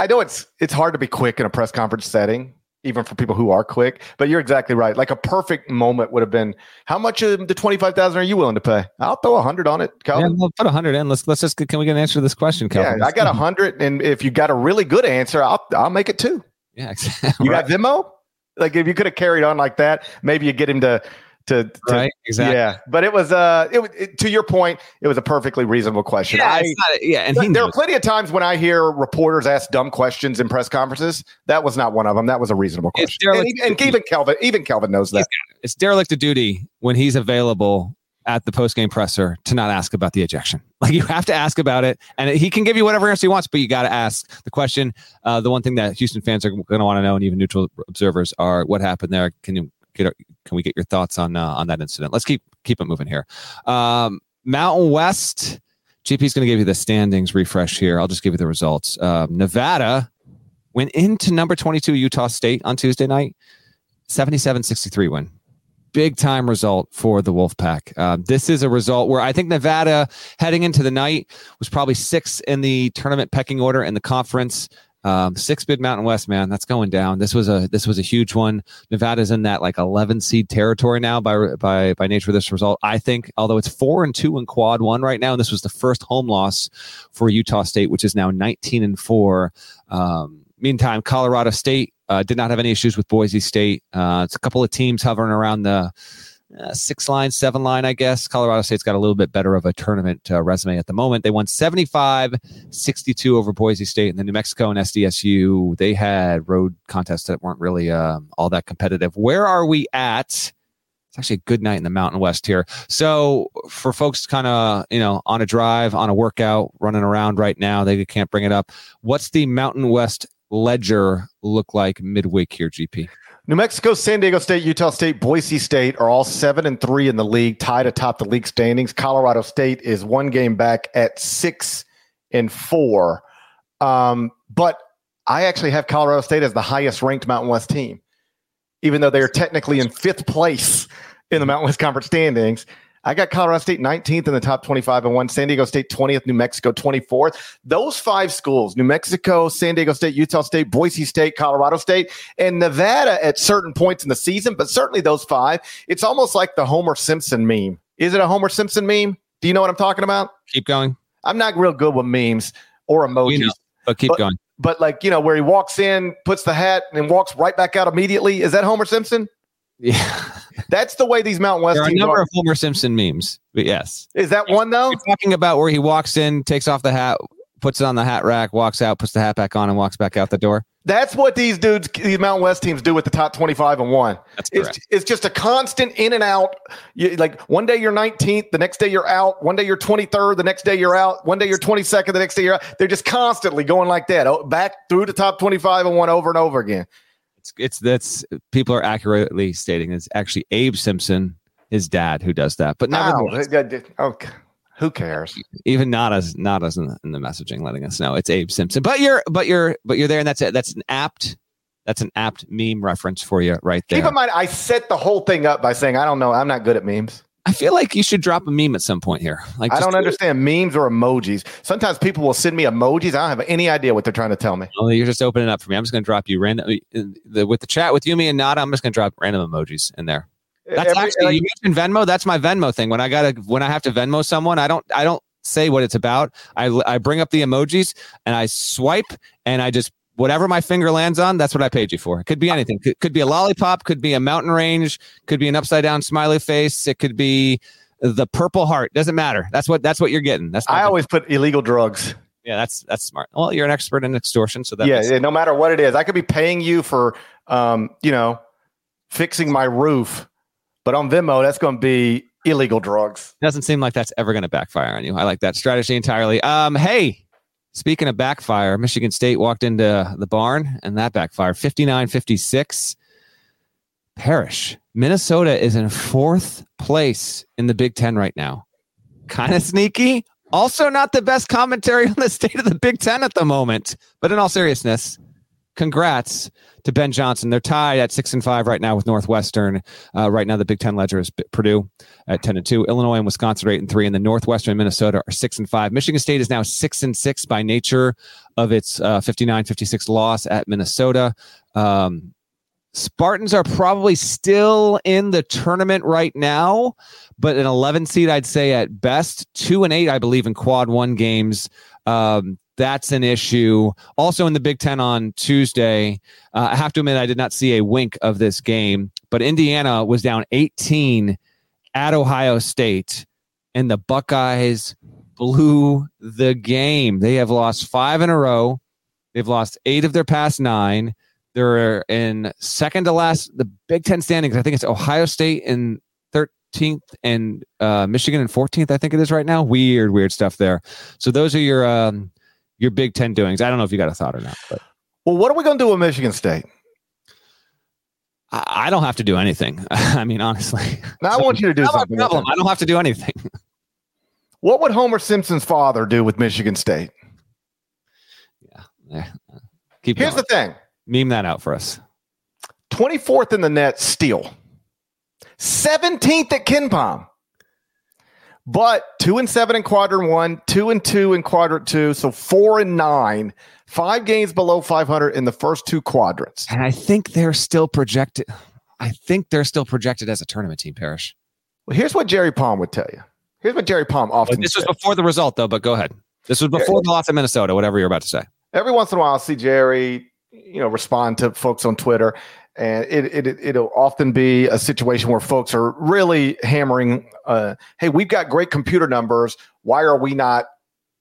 I know it's it's hard to be quick in a press conference setting. Even for people who are quick, but you're exactly right. Like a perfect moment would have been, how much of the twenty-five thousand are you willing to pay? I'll throw a hundred on it. Calvin. Yeah, we'll put a hundred in. Let's, let's just, can we get an answer to this question? Calvin? Yeah, I got a hundred. And if you got a really good answer, I'll, I'll make it too. Yeah. Exactly. You got right. Venmo? Like if you could have carried on like that, maybe you get him to, to, to right. Exactly. Yeah. But it was, uh, it was, it, to your point, it was a perfectly reasonable question. Yeah. I, not, yeah and there knows. Are plenty of times when I hear reporters ask dumb questions in press conferences. That was not one of them. That was a reasonable question. And, even, and even Kelvin, even Kelvin knows that. It's derelict of duty when he's available at the post-game presser to not ask about the ejection. Like you have to ask about it, and he can give you whatever answer he wants, but you got to ask the question. Uh, the one thing that Houston fans are going to want to know, and even neutral observers, are what happened there. Can you, Get, can we get your thoughts on uh, on that incident? Let's keep keep it moving here. Um, Mountain West, G P's going to give you the standings refresh here. I'll just give you the results. Uh, Nevada went into number twenty-two Utah State on Tuesday night, seventy-seven sixty-three win. Big time result for the Wolfpack. Uh, this is a result where I think Nevada heading into the night was probably sixth in the tournament pecking order in the conference. Um, six bid Mountain West, man, that's going down. This was a this was a huge one. Nevada's in that like eleven seed territory now by by by nature of this result, I think. Although it's four and two in quad one right now, and this was the first home loss for Utah State, which is now nineteen and four. Um, meantime, Colorado State uh, did not have any issues with Boise State. Uh, it's a couple of teams hovering around the Uh, six line, seven line, I guess. Colorado State's got a little bit better of a tournament uh, resume at the moment. They won seventy-five sixty-two over Boise State, and then New Mexico and S D S U, they had road contests that weren't really uh, all that competitive. Where are we at? It's actually a good night in the Mountain West here. So for folks kind of, you know, on a drive, on a workout, running around right now, they can't bring it up. What's the Mountain West ledger look like midweek here, G P? New Mexico, San Diego State, Utah State, Boise State are all seven and three in the league, tied atop the league standings. Colorado State is one game back at six and four. Um, but I actually have Colorado State as the highest ranked Mountain West team, even though they are technically in fifth place in the Mountain West Conference standings. I got Colorado State nineteenth in the top twenty-five and one, San Diego State twentieth, New Mexico twenty-fourth. Those five schools, New Mexico, San Diego State, Utah State, Boise State, Colorado State, and Nevada at certain points in the season, but certainly those five. It's almost like the Homer Simpson meme. Is it a Homer Simpson meme? Do you know what I'm talking about? Keep going. I'm not real good with memes or emojis. You know, but keep but, going. But like, you know, where he walks in, puts the hat, and walks right back out immediately. Is that Homer Simpson? Yeah. That's the way these Mountain West teams are. There are a number are. of Homer Simpson memes, but yes. Is that one, though? You're talking about where he walks in, takes off the hat, puts it on the hat rack, walks out, puts the hat back on, and walks back out the door? That's what these dudes, these Mountain West teams do with the top twenty-five and one. That's correct. It's, it's just a constant in and out. You, like one day you're nineteenth, the next day you're out. One day you're twenty-third, the next day you're out. One day you're twenty-second, the next day you're out. They're just constantly going like that, back through the top twenty-five and one over and over again. It's, it's that's people are accurately stating it's actually Abe Simpson, his dad, who does that. But now, oh, who cares? Even not as not as in the, in the messaging letting us know it's Abe Simpson. But you're but you're but you're there, and that's it. That's an apt that's an apt meme reference for you right there. Keep in mind, I set the whole thing up by saying I don't know. I'm not good at memes. I feel like you should drop a meme at some point here. Like I don't understand do memes or emojis. Sometimes people will send me emojis. I don't have any idea what they're trying to tell me. Well, you're just opening up for me. I'm just going to drop you random the, with the chat with Yumi and Nada. I'm just going to drop random emojis in there. That's Every, actually like, you mentioned Venmo. That's my Venmo thing. When I got when I have to Venmo someone, I don't I don't say what it's about. I I bring up the emojis and I swipe and I just. Whatever my finger lands on, that's what I paid you for. It could be anything. It could be a lollipop. Could be a mountain range. Could be an upside down smiley face. It could be the purple heart. Doesn't matter. That's what that's what you're getting. That's I always put illegal drugs. Yeah, that's that's smart. Well, you're an expert in extortion, so that yeah. yeah no matter what it is, I could be paying you for um, you know, fixing my roof, but on Venmo, that's going to be illegal drugs. Doesn't seem like that's ever going to backfire on you. I like that strategy entirely. Um, hey. Speaking of backfire, Michigan State walked into the barn, and that backfired fifty-nine fifty-six. Parish. Minnesota is in fourth place in the Big Ten right now. Kind of sneaky. Also not the best commentary on the state of the Big Ten at the moment. But in all seriousness, congrats to Ben Johnson. They're tied at six and five right now with Northwestern. Uh, right now, the Big Ten ledger is Purdue at ten and two. Illinois and Wisconsin are eight and three, and the Northwestern and Minnesota are six and five. Michigan State is now six and six by nature of its uh, fifty-nine fifty-six loss at Minnesota. Um, Spartans are probably still in the tournament right now, but an eleven seed, I'd say at best, two and eight, I believe, in quad one games. Um, That's an issue. Also in the Big Ten on Tuesday, uh, I have to admit I did not see a wink of this game, but Indiana was down eighteen at Ohio State, and the Buckeyes blew the game. They have lost five in a row. They've lost eight of their past nine. They're in second to last. The Big Ten standings, I think it's Ohio State in thirteenth and uh, Michigan in fourteenth, I think it is right now. Weird, weird stuff there. So those are your... Um, Your Big Ten doings. I don't know if you got a thought or not. But. Well, what are we going to do with Michigan State? I, I don't have to do anything. I mean, honestly. Now so, I want you to do something. Problem. I don't have to do anything. What would Homer Simpson's father do with Michigan State? Yeah. yeah. Keep Here's going. The thing. Meme that out for us. twenty-fourth in the net, steal. seventeenth at KenPom. But two and seven in quadrant one, two and two in quadrant two, so four and nine, five games below five hundred in the first two quadrants. And I think they're still projected. I think they're still projected as a tournament team, Parrish. Well, here's what Jerry Palm would tell you. Here's what Jerry Palm often says. This was before the result, though, but go ahead. This was before the loss in Minnesota, whatever you're about to say. Every once in a while, I'll see Jerry, you know, respond to folks on Twitter, and it, it, it'll often be a situation where folks are really hammering, uh, hey, we've got great computer numbers. Why are we not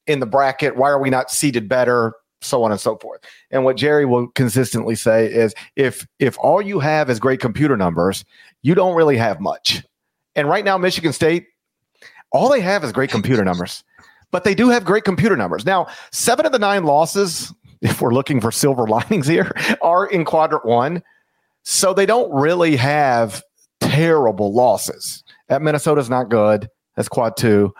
in the bracket? Why are we not seated better? So on and so forth. And what Jerry will consistently say is, if if all you have is great computer numbers, you don't really have much. And right now, Michigan State, all they have is great computer numbers, but they do have great computer numbers. Now, seven of the nine losses, if we're looking for silver linings here, are in quadrant one. So they don't really have terrible losses. At Minnesota's not good. That's quad two.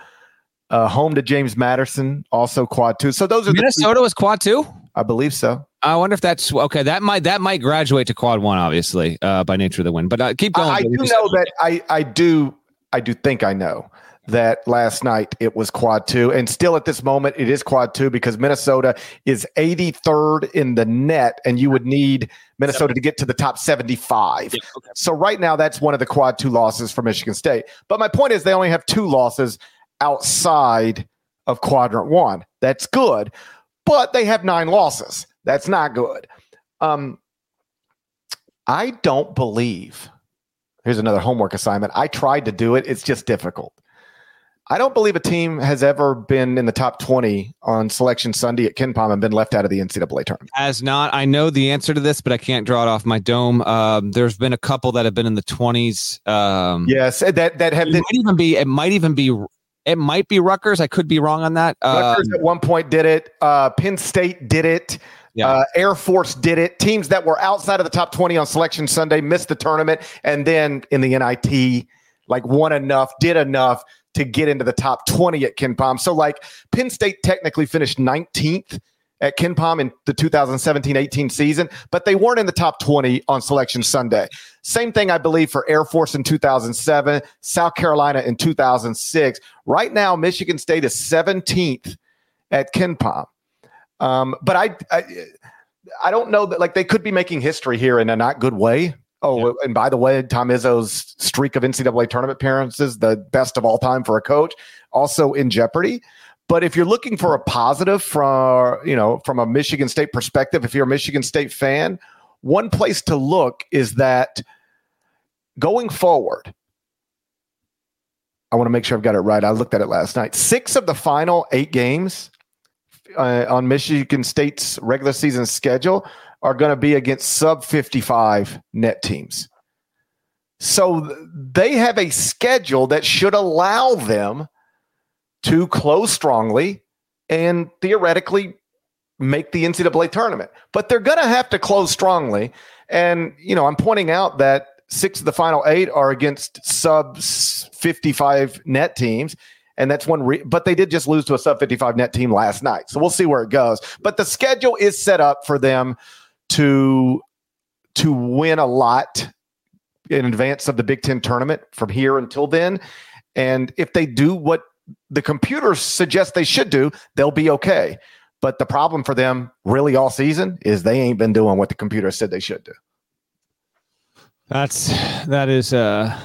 Uh, home to James Madison, also quad two. So those are Minnesota the was quad two? I believe so. I wonder if that's okay. That might that might graduate to quad one, obviously, uh, by nature of the win. But uh, keep going. I, I do know that I, I do I do think I know that last night it was quad two, and still at this moment it is quad two because Minnesota is eighty-third in the net, and you would need Minnesota to get to the top seventy-five. Yeah, okay. So right now that's one of the quad two losses for Michigan State. But my point is they only have two losses outside of quadrant one. That's good, but they have nine losses. That's not good. Um, I don't believe, here's another homework assignment. I tried to do it. It's just difficult. I don't believe a team has ever been in the top twenty on Selection Sunday at Ken Pom and been left out of the N C double A tournament. Has not. I know the answer to this, but I can't draw it off my dome. Um, there's been a couple that have been in the twenties. Um, yes, that that have. It been, might even be. It might even be. It might be Rutgers. I could be wrong on that. Rutgers um, at one point did it. Uh, Penn State did it. Yeah. Uh, Air Force did it. Teams that were outside of the top twenty on Selection Sunday missed the tournament, and then in the N I T, like won enough, did enough to get into the top twenty at Ken Pom. So like Penn State technically finished nineteenth at Ken Pom in the two thousand seventeen eighteen season, but they weren't in the top twenty on Selection Sunday. Same thing, I believe, for Air Force in two thousand seven, South Carolina in two thousand six. Right now, Michigan State is seventeenth at Ken Pom. Um, but I, I I don't know that, like, they could be making history here in a not good way. Oh, yeah. And by the way, Tom Izzo's streak of N C double A tournament appearances, the best of all time for a coach, also in jeopardy. But if you're looking for a positive from, you know, from a Michigan State perspective, if you're a Michigan State fan, one place to look is that going forward, I want to make sure I've got it right. I looked at it last night. Six of the final eight games uh, on Michigan State's regular season schedule are going to be against sub fifty-five net teams. So they have a schedule that should allow them to close strongly and theoretically make the N C double A tournament. But they're going to have to close strongly. And, you know, I'm pointing out that six of the final eight are against sub fifty-five net teams. And that's one, re- but they did just lose to a sub fifty-five net team last night. So we'll see where it goes. But the schedule is set up for them to, to win a lot in advance of the Big Ten tournament from here until then. And if they do what the computers suggest they should do, they'll be okay. But the problem for them really all season is they ain't been doing what the computer said they should do. That's, that is, uh,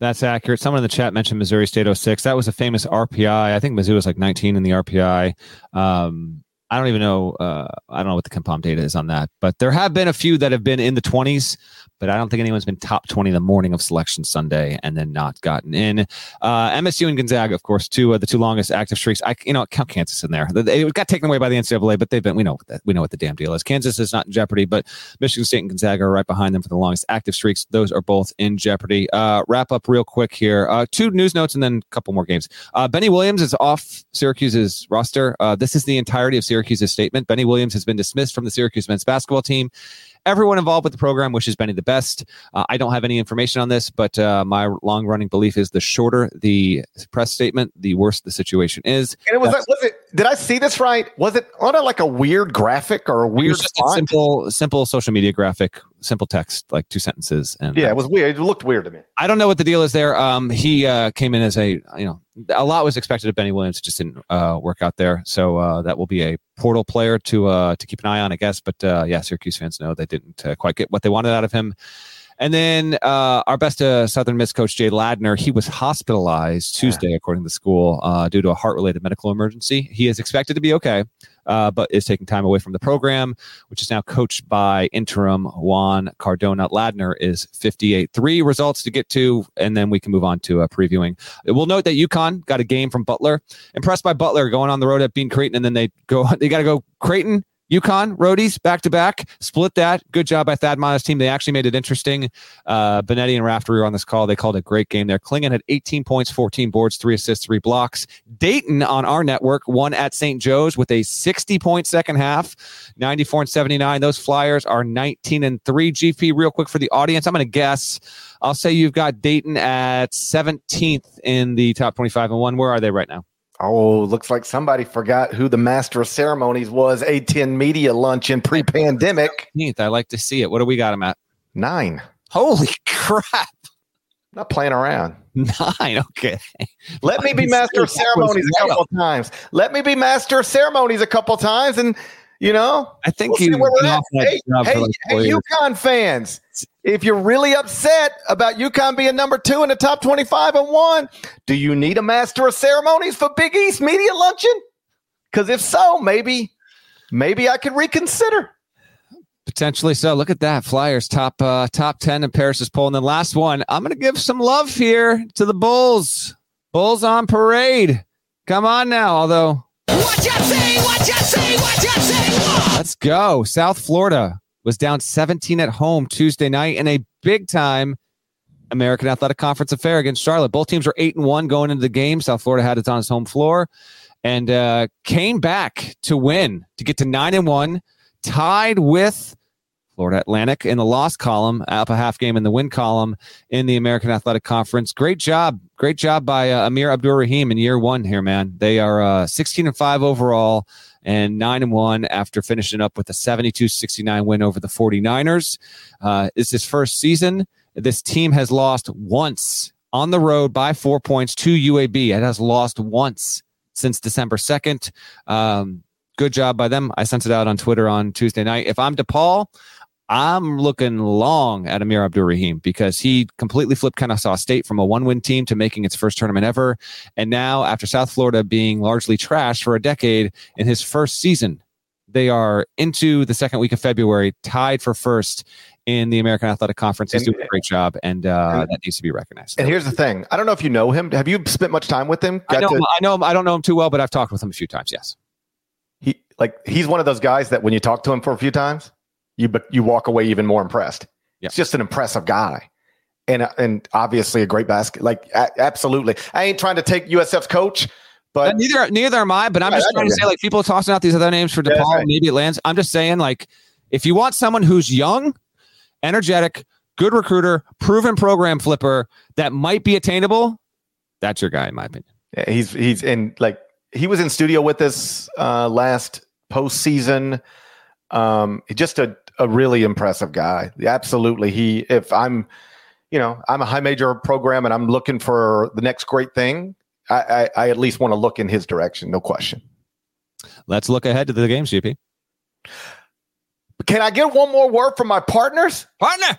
that's accurate. Someone in the chat mentioned Missouri State oh six. That was a famous R P I. I think Mizzou was like nineteen in the R P I. Um, I don't even know. Uh, I don't know what the Ken Pom data is on that, but there have been a few that have been in the twenties, but I don't think anyone's been top twenty the morning of Selection Sunday and then not gotten in. Uh, M S U and Gonzaga, of course, two of uh, the two longest active streaks. I, you know, count Kansas in there. It got taken away by the N C double A, but they've been. We know that. We know what the damn deal is. Kansas is not in jeopardy, but Michigan State and Gonzaga are right behind them for the longest active streaks. Those are both in jeopardy. Uh, wrap up real quick here. Uh, two news notes and then a couple more games. Uh, Benny Williams is off Syracuse's roster. Uh, this is the entirety of Syracuse. Syracuse's statement. Benny Williams has been dismissed from the Syracuse men's basketball team. Everyone involved with the program wishes Benny the best. Uh, I don't have any information on this, but uh, my long-running belief is the shorter the press statement, the worse the situation is. And it was, was it? Did I see this right? Was it on a, like a weird graphic or a weird? It was just a simple, simple social media graphic, simple text, like two sentences. And yeah, it was weird. It looked weird to me. I don't know what the deal is there. Um, he uh, came in as a you know a lot was expected of Benny Williams. It just didn't uh, work out there. So uh, that will be a portal player to uh, to keep an eye on, I guess. But uh, yeah, Syracuse fans know they didn't uh, quite get what they wanted out of him. And then uh, our best uh, Southern Miss coach, Jay Ladner, he was hospitalized Tuesday, yeah. according to the school, uh, due to a heart-related medical emergency. He is expected to be okay, uh, but is taking time away from the program, which is now coached by interim Juan Cardona. Ladner is fifty-eight. Three results to get to, and then we can move on to uh, previewing. We'll note that UConn got a game from Butler. Impressed by Butler going on the road at beating Creighton, and then they go. They got to go Creighton. UConn, roadies, back-to-back, split that. Good job by Thad Matta's team. They actually made it interesting. Uh, Benetti and Raftery were on this call. They called a great game there. Klingon had eighteen points, fourteen boards, three assists, three blocks. Dayton on our network won at Saint Joe's with a sixty-point second half, ninety-four and seventy-nine. Those Flyers are nineteen and three. G P, real quick for the audience, I'm going to guess. I'll say you've got Dayton at seventeenth in the top twenty-five and one. Where are they right now? Oh, looks like somebody forgot who the master of ceremonies was. A ten Media Luncheon pre-pandemic. I like to see it. What do we got him at? Nine. Holy crap. Not playing around. Nine. Okay. Let me be master of ceremonies a couple of times. Let me be master of ceremonies a couple of times. And, you know, I think we'll you. Hey, hey, hey UConn fans. If you're really upset about UConn being number two in the top twenty-five and one, do you need a master of ceremonies for Big East Media Luncheon? Because if so, maybe, maybe I could reconsider. Potentially so. Look at that. Flyers top uh, top ten in Paris's poll. And then last one, I'm going to give some love here to the Bulls. Bulls on parade. Come on now. Although. What you say? What you say? What you say? Let's go. South Florida was down seventeen at home Tuesday night in a big-time American Athletic Conference affair against Charlotte. Both teams were eight and one going into the game. South Florida had it on its home floor and uh, came back to win, to get to nine and one, tied with Florida Atlantic in the loss column, up a half game in the win column in the American Athletic Conference. Great job. Great job by uh, Amir Abdur-Rahim in year one here, man. They are uh, sixteen and five overall, and nine and one after finishing up with a seventy-two sixty-nine win over the 49ers. Uh, it's his first season. This team has lost once on the road by four points to U A B. It has lost once since December second. Um, good job by them. I sent it out on Twitter on Tuesday night. If I'm DePaul, I'm looking long at Amir Abdur-Rahim because he completely flipped Kennesaw State from a one-win team to making its first tournament ever. And now, after South Florida being largely trashed for a decade, in his first season, they are into the second week of February, tied for first in the American Athletic Conference. He's doing a great job, and uh, that needs to be recognized. And here's the thing. I don't know if you know him. Have you spent much time with him? Got I know to- him. I know him. I don't know him too well, but I've talked with him a few times, yes. He like he's one of those guys that when you talk to him for a few times, you but you walk away even more impressed. Yeah. It's just an impressive guy, and and obviously a great basket. Like a, absolutely, I ain't trying to take U S F's coach, but and neither neither am I. But I'm right, just trying to say, like people tossing out these other names for DePaul, yeah, right. Maybe it lands. I'm just saying, like if you want someone who's young, energetic, good recruiter, proven program flipper that might be attainable, that's your guy in my opinion. Yeah, he's he's in like he was in studio with us uh, last postseason. Um, just a. A really impressive guy. Absolutely. He, if I'm, you know, I'm a high major program and I'm looking for the next great thing, I, I, I at least want to look in his direction. No question. Let's look ahead to the games, G P. Can I get one more word from my partners? Partner!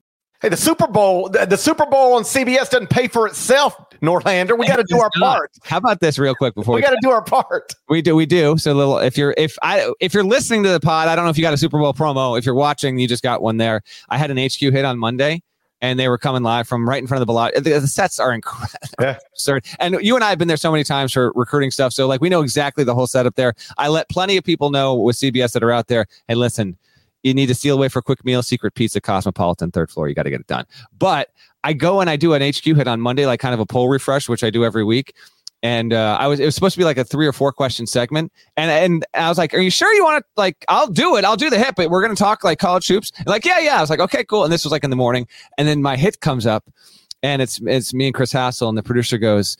Hey, the Super Bowl, the, the Super Bowl on C B S doesn't pay for itself, Norlander. We got to do our not. part. How about this, real quick, before we, we got to do our part? We do, we do. So, little, if you're if I if you're listening to the pod, I don't know if you got a Super Bowl promo. If you're watching, you just got one there. I had an H Q hit on Monday, and they were coming live from right in front of the Bellagio. The, the sets are incredible, yeah. absurd. And you and I have been there so many times for recruiting stuff, so like we know exactly the whole setup there. I let plenty of people know with C B S that are out there. Hey, listen. You need to steal away for a quick meal, secret pizza, Cosmopolitan, third floor. You got to get it done. But I go and I do an H Q hit on Monday, like kind of a poll refresh, which I do every week. And uh, I was it was supposed to be like a three or four question segment. And and I was like, are you sure you want to, like, I'll do it. I'll do the hit, but we're going to talk like college hoops. And like, yeah, yeah. I was like, okay, cool. And this was like in the morning. And then my hit comes up and it's it's me and Chris Hassel. And the producer goes,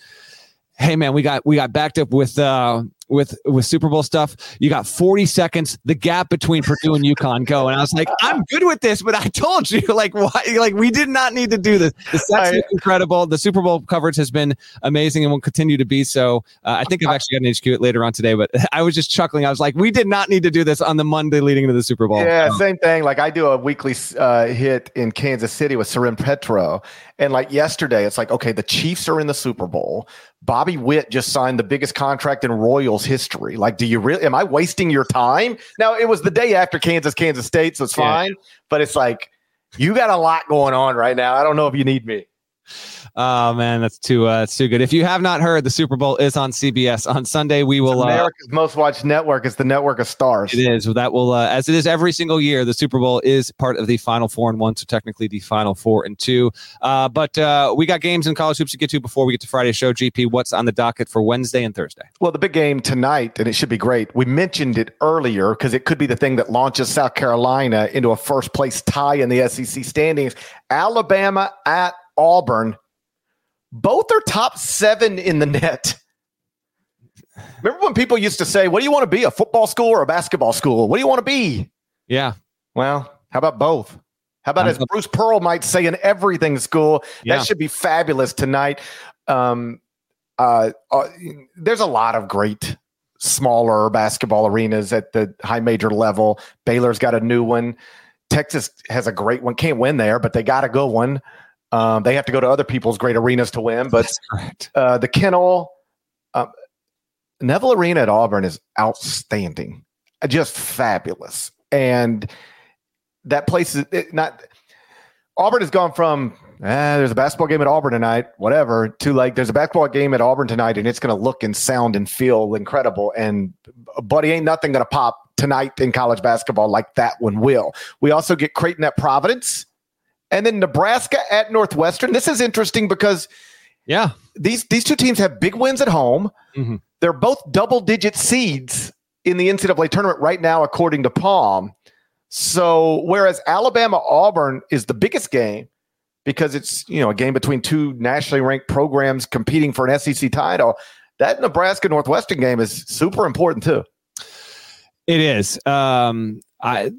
hey, man, we got we got backed up with uh, with with Super Bowl stuff. You got forty seconds. The gap between Purdue and UConn go. And I was like, I'm good with this, but I told you, like, why? Like, we did not need to do this. The sets is incredible. The Super Bowl coverage has been amazing and will continue to be so. Uh, I think I've actually got an H Q it later on today, but I was just chuckling. I was like, we did not need to do this on the Monday leading into the Super Bowl. Yeah, um, same thing. Like, I do a weekly uh, hit in Kansas City with Serin Petro. And like yesterday, it's like, okay, the Chiefs are in the Super Bowl. Bobby Witt just signed the biggest contract in Royals history. Like, do you really, am I wasting your time? Now, it was the day after Kansas, Kansas State, so it's fine. Yeah. But it's like, you got a lot going on right now. I don't know if you need me. Oh, man, that's too uh, that's too good. If you have not heard, the Super Bowl is on C B S on Sunday. We will. It's America's uh, most watched network. It's the network of stars. It is. That will, uh, as it is every single year, the Super Bowl is part of the Final Four and One, so technically the Final Four and Two. Uh, but uh, we got games in college hoops to get to before we get to Friday's show. G P, what's on the docket for Wednesday and Thursday? Well, the big game tonight, and it should be great. We mentioned it earlier because it could be the thing that launches South Carolina into a first place tie in the S E C standings. Alabama at Auburn. Both are top seven in the net. Remember when people used to say, what do you want to be, a football school or a basketball school? What do you want to be? Yeah. Well, how about both? How about, as Bruce Pearl might say, an everything school? Yeah. That should be fabulous tonight. Um, uh, uh, there's a lot of great smaller basketball arenas at the high major level. Baylor's got a new one. Texas has a great one. Can't win there, but they got a good one. Um, they have to go to other people's great arenas to win, but uh, the Kennel, uh, Neville Arena at Auburn is outstanding, just fabulous. And that place is it not. Auburn has gone from eh, there's a basketball game at Auburn tonight, whatever, to like there's a basketball game at Auburn tonight, and it's going to look and sound and feel incredible. And buddy, ain't nothing going to pop tonight in college basketball like that one will. We also get Creighton at Providence. And then Nebraska at Northwestern. This is interesting because yeah, these these two teams have big wins at home. Mm-hmm. They're both double-digit seeds in the N C double A tournament right now, according to Palm. So whereas Alabama-Auburn is the biggest game because it's, you know, a game between two nationally ranked programs competing for an S E C title, that Nebraska-Northwestern game is super important too. It is. Um, I.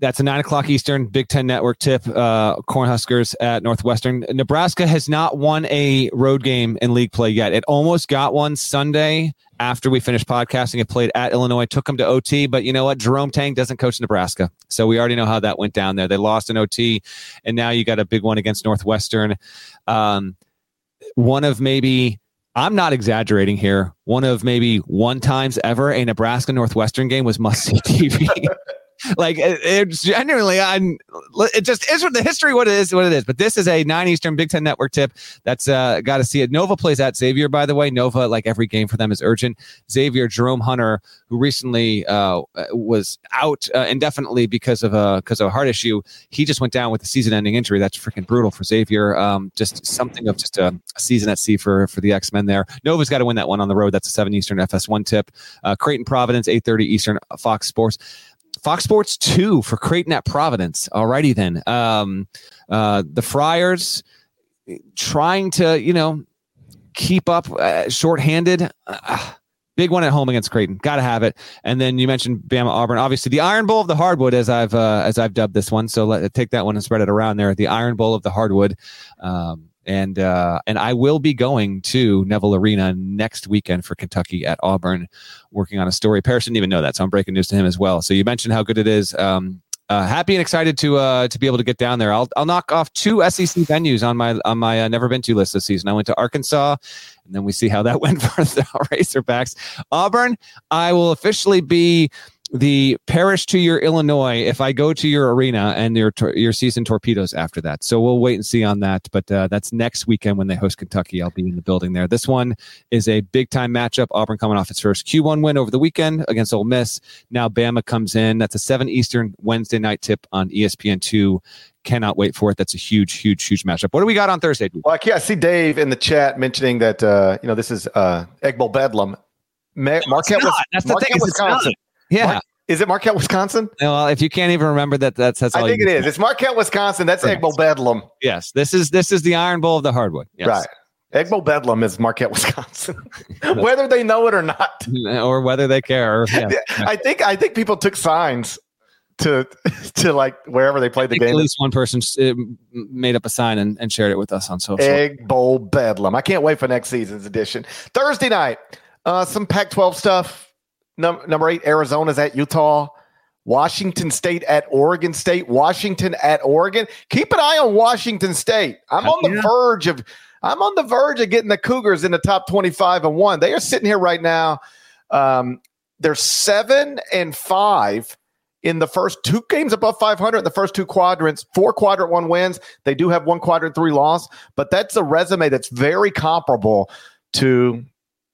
That's a nine o'clock Eastern Big Ten Network tip. Uh, Cornhuskers at Northwestern. Nebraska has not won a road game in league play yet. It almost got one Sunday after we finished podcasting. It played at Illinois, took them to O T, but you know what? Jerome Tang doesn't coach Nebraska, so we already know how that went down there. They lost in O T, and now you got a big one against Northwestern. Um, one of maybe. I'm not exaggerating here. One of maybe one times ever a Nebraska Northwestern game was must-see T V. Like it, it's genuinely, I'm. It just is what the history. What it is, what it is. But this is a nine Eastern Big Ten Network tip. That's uh, got to see it. Nova plays at Xavier. By the way, Nova, like every game for them is urgent. Xavier, Jerome Hunter, who recently uh, was out uh, indefinitely because of a because of a heart issue, he just went down with a season-ending injury. That's freaking brutal for Xavier. Um, just something of just a season at sea for for the X-Men there. Nova's got to win that one on the road. That's a seven Eastern F S one tip. Uh, Creighton Providence eight thirty Eastern Fox Sports. Fox Sports two for Creighton at Providence. Alrighty then. Um, uh, the Friars trying to, you know, keep up uh, shorthanded. Uh, big one at home against Creighton. Got to have it. And then you mentioned Bama Auburn. Obviously, the Iron Bowl of the Hardwood, as I've uh, as I've dubbed this one. So let take that one and spread it around there. The Iron Bowl of the Hardwood. Um, and uh, and I will be going to Neville Arena next weekend for Kentucky at Auburn, working on a story. Paris didn't even know that, so I'm breaking news to him as well. So you mentioned how good it is. Um, uh, happy and excited to uh, to be able to get down there. I'll I'll knock off two S E C venues on my on my uh, never been to list this season. I went to Arkansas, and then we see how that went for the Razorbacks. Auburn, I will officially be the parish to your Illinois if I go to your arena and your your season torpedoes after that. So we'll wait and see on that. But uh, that's next weekend when they host Kentucky. I'll be in the building there. This one is a big-time matchup. Auburn coming off its first Q one win over the weekend against Ole Miss. Now Bama comes in. That's a seven Eastern Wednesday night tip on E S P N two. Cannot wait for it. That's a huge, huge, huge matchup. What do we got on Thursday? Well, I see Dave in the chat mentioning that uh, you know this is uh, Egg Bowl bedlam. Ma- no, Marquette was that's the thing. Wisconsin. Yeah. Mar- is it Marquette, Wisconsin? No, well, if you can't even remember that, that's, that's all I think it is. It's Marquette, Wisconsin. That's Egg Bowl bedlam. Yes. This is, this is the Iron Bowl of the hardwood. Yes. Right. Egg Bowl bedlam is Marquette, Wisconsin, whether they know it or not, or whether they care. Yeah. I think, I think people took signs to, to like wherever they played the game. At least one person made up a sign and, and shared it with us on social. Egg Bowl bedlam. I can't wait for next season's edition. Thursday night, uh, some Pac twelve stuff. Number eight, Arizona's at Utah. Washington State at Oregon State. Washington at Oregon. Keep an eye on Washington State. I'm on the verge of, I'm on the verge of getting the Cougars in the top twenty-five and one. They are sitting here right now. Um, they're seven and five in the first two games above five hundred. In the first two quadrants, four quadrant one wins. They do have one quadrant three loss, but that's a resume that's very comparable to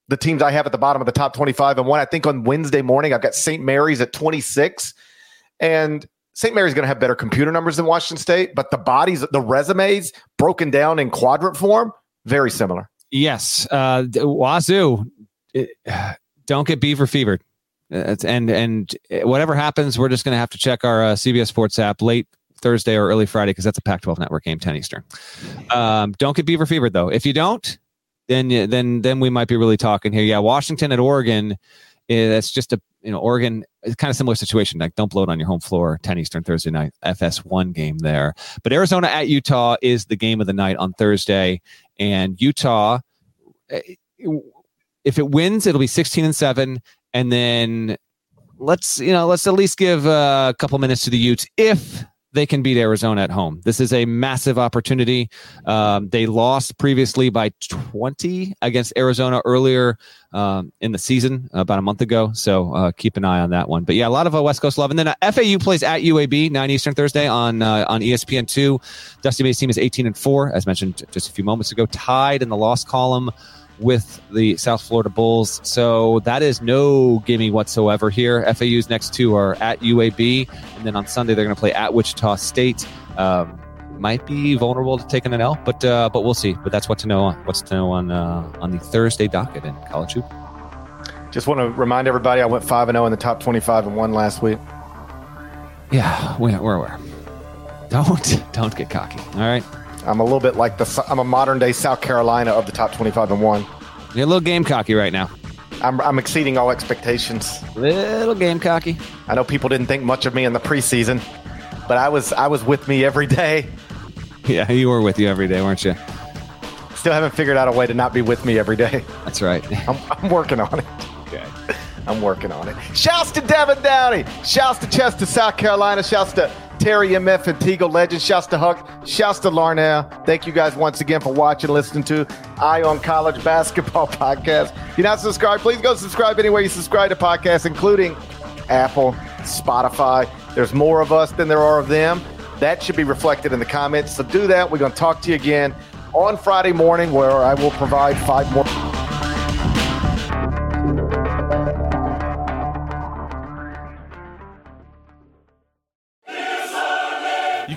the teams I have at the bottom of the top twenty-five and one. I think on Wednesday morning, I've got Saint Mary's at twenty-six, and Saint Mary's going to have better computer numbers than Washington State, but the bodies, the resumes broken down in quadrant form, very similar. Yes. Uh, Wazoo, it, don't get beaver fevered. It's, and, and whatever happens, we're just going to have to check our uh, C B S Sports app late Thursday or early Friday, because that's a Pac twelve network game, ten Eastern. Um, don't get beaver fevered, though. If you don't, Then, then, then we might be really talking here. Yeah, Washington at Oregon. That's just a you know Oregon. It's kind of similar situation. Like, don't blow it on your home floor. ten Eastern Thursday night F S one game there. But Arizona at Utah is the game of the night on Thursday. And Utah, if it wins, it'll be sixteen and seven. And then let's you know let's at least give a couple minutes to the Utes if they can beat Arizona at home. This is a massive opportunity. Um, they lost previously by twenty against Arizona earlier um, in the season, about a month ago. So uh, keep an eye on that one. But yeah, a lot of uh, West Coast love. And then uh, F A U plays at U A B, nine Eastern Thursday on uh, on E S P N two. Dusty May's team is eighteen and four, as mentioned just a few moments ago, tied in the loss column with the South Florida Bulls. So that is no gimme whatsoever here. F A U's next two are at U A B, and then on Sunday they're going to play at Wichita State. Um, might be vulnerable to taking an L, but uh, but we'll see. But that's what to know. What's to know on uh, on the Thursday docket in college hoop. Just want to remind everybody, I went five and zero in the top twenty-five and one last week. Yeah, we're aware. Don't don't get cocky. All right. I'm a little bit like the I'm a modern day South Carolina of the top twenty-five and one. You're a little Gamecocky right now. I'm I'm exceeding all expectations. Little Gamecocky. I know people didn't think much of me in the preseason, but I was I was with me every day. Yeah, you were with you every day, weren't you? Still haven't figured out a way to not be with me every day. That's right. I'm, I'm working on it. Okay. I'm working on it. Shouts to Devin Downey. Shouts to Chester, South Carolina. Shouts to Terry M F and Teagle Legend. Shouts to Huck. Shouts to Larnell. Thank you guys once again for watching and listening to Eye on College Basketball Podcast. If you're not subscribed, please go subscribe anywhere you subscribe to podcasts, including Apple, Spotify. There's more of us than there are of them. That should be reflected in the comments. So do that. We're going to talk to you again on Friday morning, where I will provide five more. You